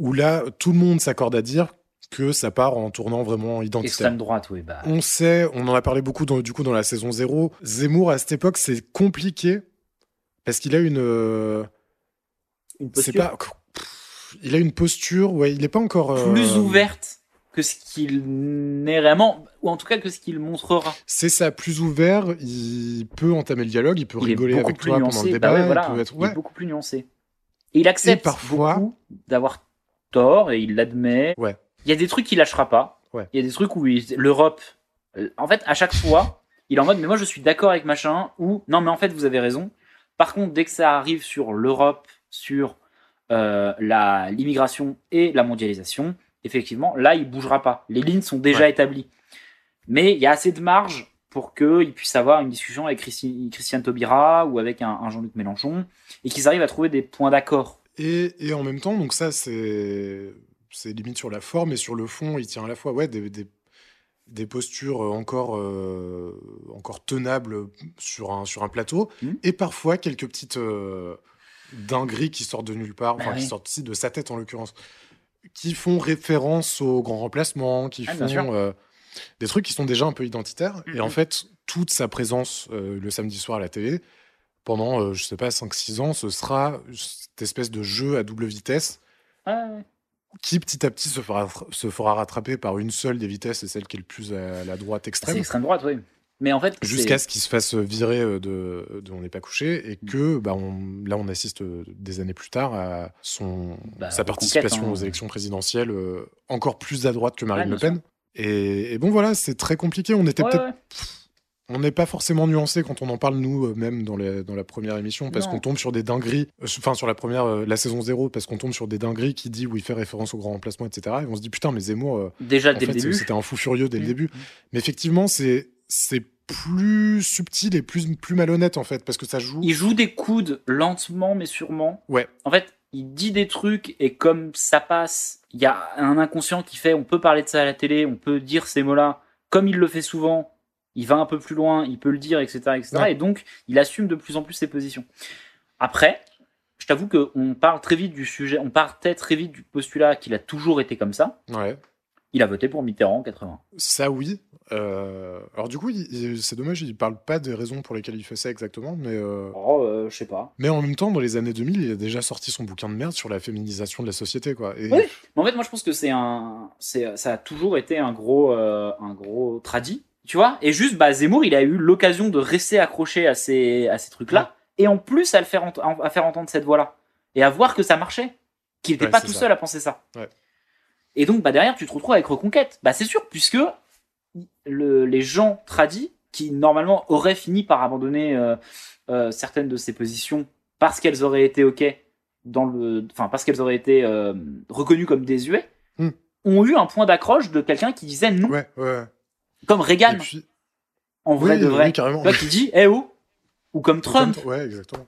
Où là, tout le monde s'accorde à dire que ça part en tournant vraiment identitaire. Extrême droite, oui. Bah... On sait, on en a parlé beaucoup dans la saison 0. Zemmour, à cette époque, c'est compliqué parce qu'il a une posture. Il a une posture, il n'est pas encore... Plus ouverte que ce qu'il n'est vraiment, ou en tout cas que ce qu'il montrera. C'est ça, plus ouvert, il peut entamer le dialogue, il peut rigoler avec toi nuancé. Pendant le débat. Bah ouais, voilà. Il est beaucoup plus nuancé. Et il accepte beaucoup d'avoir tort et il l'admet. Ouais. Il y a des trucs qu'il lâchera pas. Ouais. Il y a des trucs où l'Europe, en fait, à chaque fois, il est en mode mais moi je suis d'accord avec machin ou non mais en fait vous avez raison. Par contre, dès que ça arrive sur l'Europe, sur l'immigration et la mondialisation, effectivement, là il bougera pas. Les lignes sont déjà établies. Mais il y a assez de marge pour qu'ils puissent avoir une discussion avec Christiane Taubira ou avec un Jean-Luc Mélenchon et qu'ils arrivent à trouver des points d'accord. Et en même temps, donc ça, c'est limite sur la forme et sur le fond, il tient à la fois des postures encore tenables sur un plateau, et parfois quelques petites dingueries qui sortent de nulle part, enfin, qui sortent ici de sa tête en l'occurrence, qui font référence au grand remplacement, qui font des trucs qui sont déjà un peu identitaires. Et en fait, toute sa présence le samedi soir à la télé, pendant, je sais pas, 5-6 ans, ce sera cette espèce de jeu à double vitesse qui, petit à petit, se fera rattraper par une seule des vitesses, et celle qui est le plus à la droite extrême. C'est extrême droite, oui. Mais en fait, jusqu'à ce qu'il se fasse virer de On n'est pas couché, et que on assiste des années plus tard à sa participation aux élections présidentielles encore plus à droite que Marine Le Pen. Et bon, voilà, c'est très compliqué. On était peut-être... On n'est pas forcément nuancé quand on en parle nous-mêmes dans la première émission, parce qu'on tombe sur des dingueries, enfin sur la saison 0, parce qu'on tombe sur des dingueries qui dit où il fait référence au grand remplacement, etc. Et on se dit putain, mais Zemmour, déjà dès le début, c'était un fou furieux dès le début. Mais effectivement, c'est plus subtil et plus malhonnête en fait, parce que ça joue. Il joue des coudes lentement mais sûrement. Ouais. En fait, il dit des trucs et comme ça passe, il y a un inconscient qui fait on peut parler de ça à la télé, on peut dire ces mots-là, comme il le fait souvent. Il va un peu plus loin, il peut le dire, etc. etc. Ouais. Et donc, il assume de plus en plus ses positions. Après, je t'avoue qu'on parle très vite du sujet, on partait très vite du postulat qu'il a toujours été comme ça. Ouais. Il a voté pour Mitterrand en 80. Ça, oui. Alors du coup, c'est dommage, il parle pas des raisons pour lesquelles il fait ça exactement, mais... je sais pas. Mais en même temps, dans les années 2000, il a déjà sorti son bouquin de merde sur la féminisation de la société, quoi. Et... Oui, mais en fait, moi, je pense que ça a toujours été un gros tradit. Tu vois, et juste, Zemmour, il a eu l'occasion de rester accroché à ces trucs-là, et en plus à le faire entendre cette voix-là, et à voir que ça marchait, qu'il n'était pas tout seul à penser ça. Ouais. Et donc, derrière, tu te retrouves avec Reconquête. C'est sûr, puisque les gens tradis, qui normalement auraient fini par abandonner certaines de ces positions parce qu'elles auraient été parce qu'elles auraient été reconnues comme désuets, ont eu un point d'accroche de quelqu'un qui disait non. Ouais. Comme Reagan, puis... en vrai de vrai, carrément. Toi qui dit eh oh, ou comme Trump. Ouais, exactement.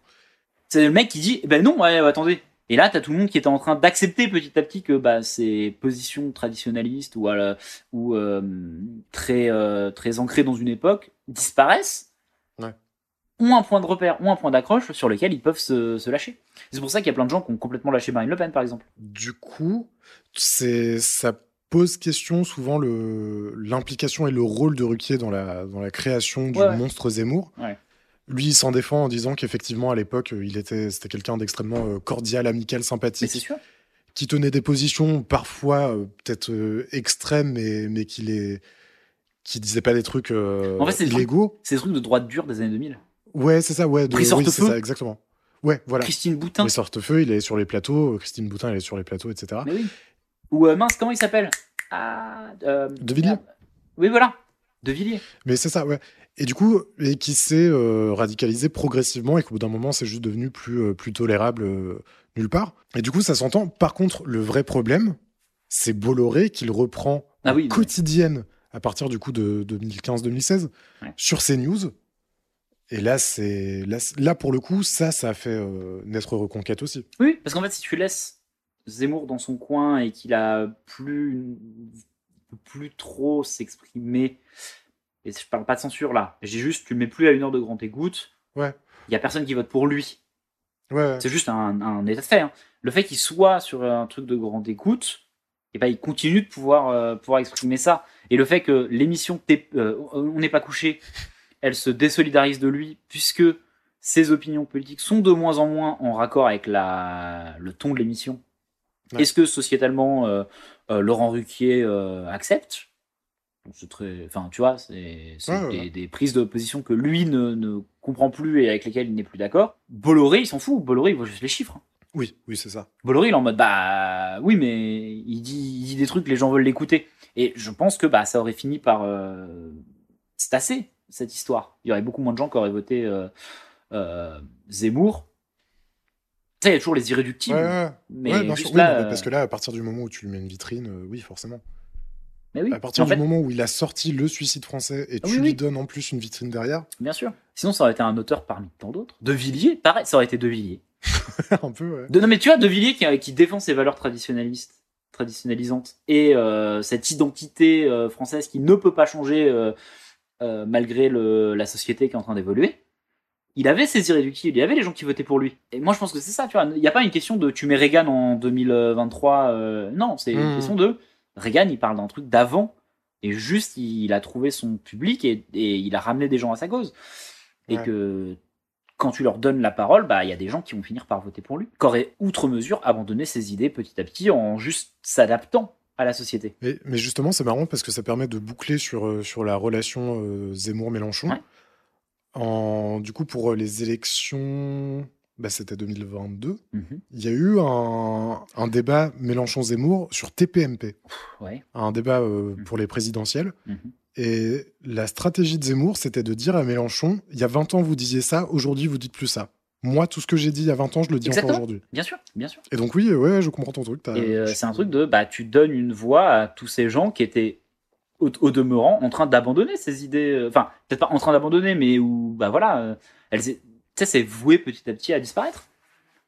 C'est le mec qui dit non, attendez. Et là, t'as tout le monde qui était en train d'accepter petit à petit que ces positions traditionnalistes ou très ancrées dans une époque disparaissent, ont un point de repère, ont un point d'accroche sur lequel ils peuvent se lâcher. C'est pour ça qu'il y a plein de gens qui ont complètement lâché Marine Le Pen, par exemple. Du coup, ça pose question souvent l'implication et le rôle de Ruquier dans la création du monstre Zemmour. Ouais. Lui, il s'en défend en disant qu'effectivement, à l'époque, c'était quelqu'un d'extrêmement cordial, amical, sympathique. Mais c'est sûr. Qui tenait des positions parfois peut-être extrêmes, mais qui disait pas des trucs illégaux. En fait, c'est des trucs de droite dure des années 2000. Ouais, c'est ça. Ouais, c'est ça, exactement. Ouais, voilà. Christine Boutin. Les sortefeux, il est sur les plateaux. Christine Boutin, elle est sur les plateaux, etc. Mais oui. Ou mince, comment il s'appelle ? De Villiers. Oui, voilà, De Villiers. Mais c'est ça, ouais. Et du coup, et qui s'est radicalisé progressivement et qu'au bout d'un moment, c'est juste devenu plus tolérable nulle part. Et du coup, ça s'entend. Par contre, le vrai problème, c'est Bolloré qui le reprend quotidienne à partir du coup de 2015-2016 sur CNews. Et là, là, pour le coup, ça a fait naître Reconquête aussi. Oui, parce qu'en fait, si tu laisses Zemmour dans son coin et qu'il a plus trop s'exprimer, et je parle pas de censure là, j'ai juste tu le mets plus à une heure de grande écoute, il y a personne qui vote pour lui, c'est juste un état de fait, hein. Le fait qu'il soit sur un truc de grande écoute, et il continue de pouvoir exprimer ça, et le fait que l'émission On n'est pas couché, elle se désolidarise de lui puisque ses opinions politiques sont de moins en moins en raccord avec le ton de l'émission. Ouais. Est-ce que sociétalement Laurent Ruquier accepte ? C'est très, tu vois, c'est des prises de position que lui ne comprend plus et avec lesquelles il n'est plus d'accord. Bolloré, il s'en fout. Bolloré, il voit juste les chiffres. Oui, c'est ça. Bolloré, il est en mode oui, mais il dit des trucs, les gens veulent l'écouter. Et je pense que ça aurait fini par c'est assez cette histoire. Il y aurait beaucoup moins de gens qui auraient voté Zemmour. Tu sais, il y a toujours les irréductibles. Mais bien sûr, là, parce que là, à partir du moment où tu lui mets une vitrine, oui, forcément. Mais oui. À partir du moment où il a sorti Le Suicide français et tu lui donnes en plus une vitrine derrière. Bien sûr. Sinon, ça aurait été un auteur parmi tant d'autres. De Villiers, pareil, ça aurait été De Villiers. Un peu, ouais. Non, mais tu vois, De Villiers qui défend ses valeurs traditionnalistes traditionnalisante et cette identité française qui ne peut pas changer malgré la société qui est en train d'évoluer. Il avait ses irréductibles, il y avait les gens qui votaient pour lui. Et moi, je pense que c'est ça, tu vois. Il n'y a pas une question de tu mets Reagan en 2023. Non, c'est une question de Reagan, il parle d'un truc d'avant. Et juste, il a trouvé son public et il a ramené des gens à sa cause. Et que quand tu leur donnes la parole, bah, il y a des gens qui vont finir par voter pour lui. Qu'aurait, outre mesure, abandonné ses idées petit à petit en juste s'adaptant à la société. Mais justement, c'est marrant parce que ça permet de boucler sur la relation Zemmour-Mélenchon. Ouais. Du coup, pour les élections, bah, c'était 2022, il y a eu un débat Mélenchon-Zemmour sur TPMP. Ouais. Un débat pour les présidentielles. Et la stratégie de Zemmour, c'était de dire à Mélenchon, il y a 20 ans, vous disiez ça, aujourd'hui, vous dites plus ça. Moi, tout ce que j'ai dit il y a 20 ans, je le dis encore aujourd'hui. Bien sûr, bien sûr. Et donc oui, ouais, je comprends ton truc. Et c'est un truc de, bah, tu donnes une voix à tous ces gens qui étaient au demeurant en train d'abandonner ces idées, enfin peut-être pas en train d'abandonner, mais où bah voilà, elles, tu sais, c'est voué petit à petit à disparaître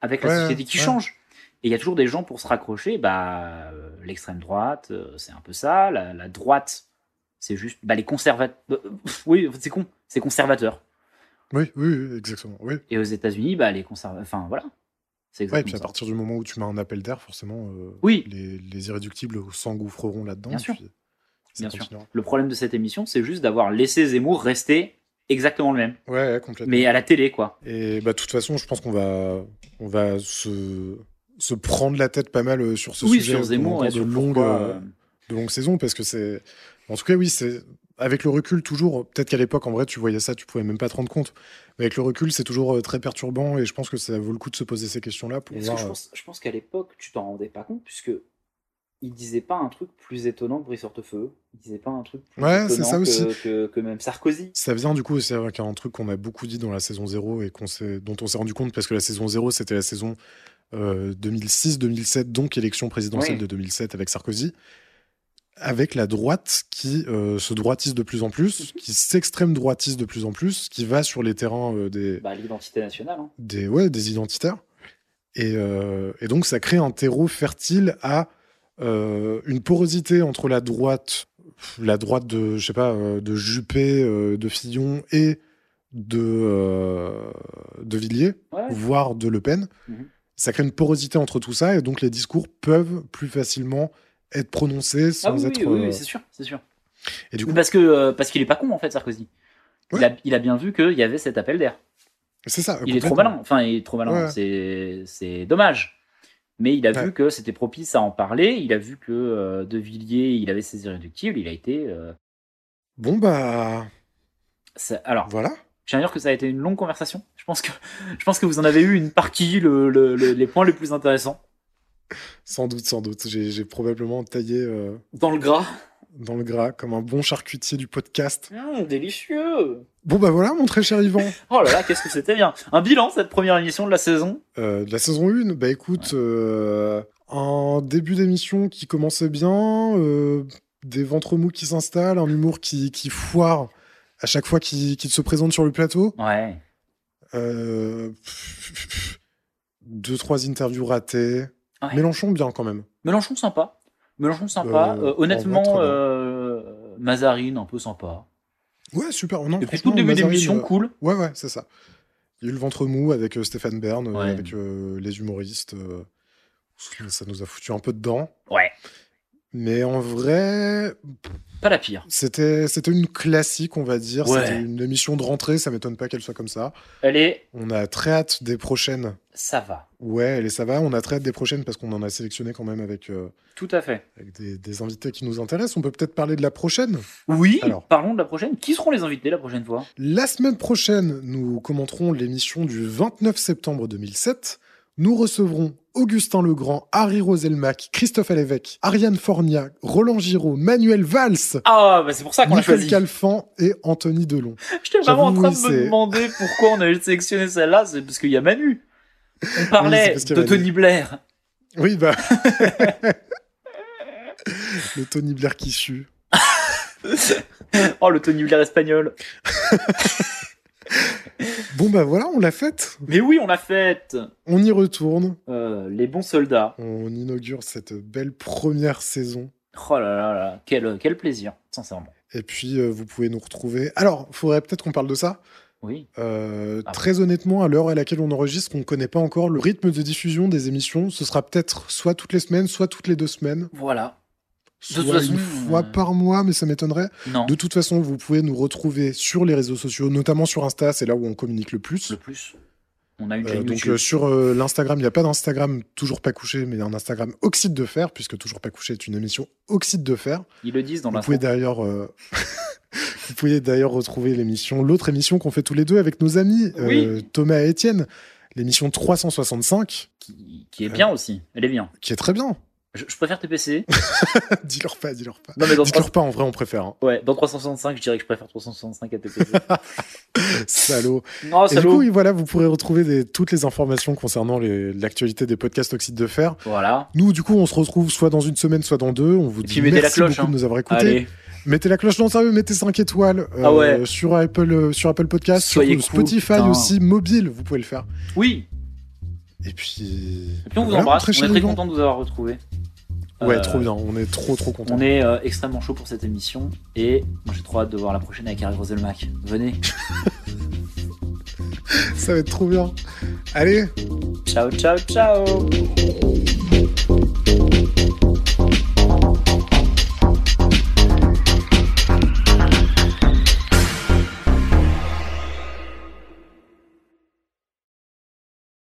avec la société qui change. Et il y a toujours des gens pour se raccrocher. Bah l'extrême droite, c'est un peu ça. La droite, c'est juste, bah les conservateurs. Oui, c'est con, c'est conservateur. Oui, oui, exactement. Oui. Et aux États-Unis, bah les conservateurs. Enfin voilà. C'est exactement. Ouais, et puis à partir du moment où tu mets un appel d'air, forcément, oui, les irréductibles s'engouffreront là-dedans. Bien sûr. Bien sûr. Le problème de cette émission, c'est juste d'avoir laissé Zemmour rester exactement le même. Ouais, complètement. Mais à la télé, quoi. Et bah, de toute façon, je pense qu'on va se prendre la tête pas mal sur ce sujet. Sur Zemmour, et sur de longues saisons, parce que c'est. En tout cas, oui, c'est. Avec le recul, toujours. Peut-être qu'à l'époque, en vrai, tu voyais ça, tu pouvais même pas te rendre compte. Mais avec le recul, c'est toujours très perturbant, et je pense que ça vaut le coup de se poser ces questions-là. Je pense qu'à l'époque, tu t'en rendais pas compte, puisque. Il disait pas un truc plus étonnant que Brice Hortefeux. Il disait pas un truc plus étonnant que même Sarkozy. Ça vient du coup aussi avec un truc qu'on a beaucoup dit dans la saison 0 et dont on s'est rendu compte parce que la saison 0, c'était la saison 2006-2007, donc élection présidentielle de 2007 avec Sarkozy. Avec la droite qui se droitise de plus en plus, qui s'extrême droitise de plus en plus, qui va sur les terrains des... Bah, l'identité nationale. Hein. Des identitaires. Et donc ça crée un terreau fertile à... une porosité entre la droite de, je sais pas, de Juppé, de Fillon et de Villiers, voire de Le Pen. Ça crée une porosité entre tout ça, et donc les discours peuvent plus facilement être prononcés sans être... Oui, c'est sûr. Et du coup... parce qu'il est pas con, en fait, Sarkozy. Il a bien vu qu'il y avait cet appel d'air. C'est ça. Il est trop malin. Enfin, il est trop malin. Ouais. C'est dommage. Mais il a vu que c'était propice à en parler. Il a vu que De Villiers, il avait ses irréductibles. Il a été... Bon, bah... Alors, voilà. J'ai envie de dire que ça a été une longue conversation. Je pense que vous en avez eu une partie, les points les plus intéressants. Sans doute. J'ai probablement taillé... Dans le gras, comme un bon charcutier du podcast. Délicieux. Bon, bah voilà, mon très cher Yvan. Oh là là, qu'est-ce que c'était bien. Un bilan, cette première émission de la saison. De la saison 1, bah écoute, un début d'émission qui commençait bien, des ventres mous qui s'installent, un humour qui foire à chaque fois qu'il se présente sur le plateau. Ouais. 2-3 interviews ratées. Ouais. Mélenchon, bien quand même. Mélenchon sympa. Honnêtement, Mazarine un peu sympa. Ouais, super. Depuis tout le début d'émission, cool. Ouais, c'est ça. Il y a eu le ventre mou avec Stéphane Bern, avec les humoristes. Ça nous a foutu un peu dedans. Ouais. Mais en vrai... Pas la pire. C'était une classique, on va dire. Ouais. C'était une émission de rentrée, ça m'étonne pas qu'elle soit comme ça. On a très hâte des prochaines. Ça va. Ouais, ça va. On a très hâte des prochaines parce qu'on en a sélectionné quand même avec... Tout à fait. Avec des invités qui nous intéressent. On peut peut-être parler de la prochaine. Oui, alors, parlons de la prochaine. Qui seront les invités la prochaine fois ? La semaine prochaine, nous commenterons l'émission du 29 septembre 2007. Nous recevrons Augustin Legrand, Harry Roselmack, Christophe Alévêque, Ariane Fornia, Roland Giraud, Manuel Valls. Ah, bah c'est pour ça qu'on l'a choisi. Michel Calfan et Anthony Delon. J'étais vraiment en train de me demander pourquoi on avait sélectionné celle-là. C'est parce qu'il y a Manu. On parlait de Tony Blair. Oui, bah. Le Tony Blair qui sue. Oh, le Tony Blair espagnol. Bon bah voilà, on l'a faite. Mais oui, on l'a faite. On y retourne. Les bons soldats. On inaugure cette belle première saison. Oh là là là, quel plaisir, sincèrement. Et puis, vous pouvez nous retrouver... Alors, il faudrait peut-être qu'on parle de ça. Oui. Très honnêtement, à l'heure à laquelle on enregistre, on ne connaît pas encore le rythme de diffusion des émissions. Ce sera peut-être soit toutes les semaines, soit toutes les 2 semaines. Voilà. Soit de toute façon, une fois par mois, mais ça m'étonnerait. Non. De toute façon, vous pouvez nous retrouver sur les réseaux sociaux, notamment sur Insta, c'est là où on communique le plus. On a une chaîne YouTube. Donc sur l'Instagram, il n'y a pas d'Instagram Toujours Pas Couché, mais un Instagram Oxyde de Fer, puisque Toujours Pas Couché est une émission Oxyde de Fer. Ils le disent dans l'info. Vous pouvez d'ailleurs retrouver l'émission, l'autre émission qu'on fait tous les deux avec nos amis, Thomas et Étienne, l'émission 365. Qui est bien aussi, elle est bien. Qui est très bien. Je préfère TPC. dis-leur pas. Non, mais dis-leur pas, en vrai, on préfère. Hein. Ouais, dans 365, je dirais que je préfère 365 à TPC. Salaud. Non, salaud. Et du coup, oui, voilà, vous pourrez retrouver toutes les informations concernant l'actualité des podcasts Oxyde de Fer. Voilà. Nous, du coup, on se retrouve soit dans une semaine, soit dans 2. On vous dit merci beaucoup de nous avoir écoutés. Allez. Mettez la cloche, non sérieux, mettez 5 étoiles sur Apple Podcasts, sur Spotify aussi, mobile, vous pouvez le faire. Oui. Et puis on vous embrasse, on est très content de vous avoir retrouvés. Ouais, trop bien, on est trop content. On est extrêmement chaud pour cette émission et moi j'ai trop hâte de voir la prochaine avec Harry Roselmack. Venez. Ça va être trop bien. Allez. Ciao.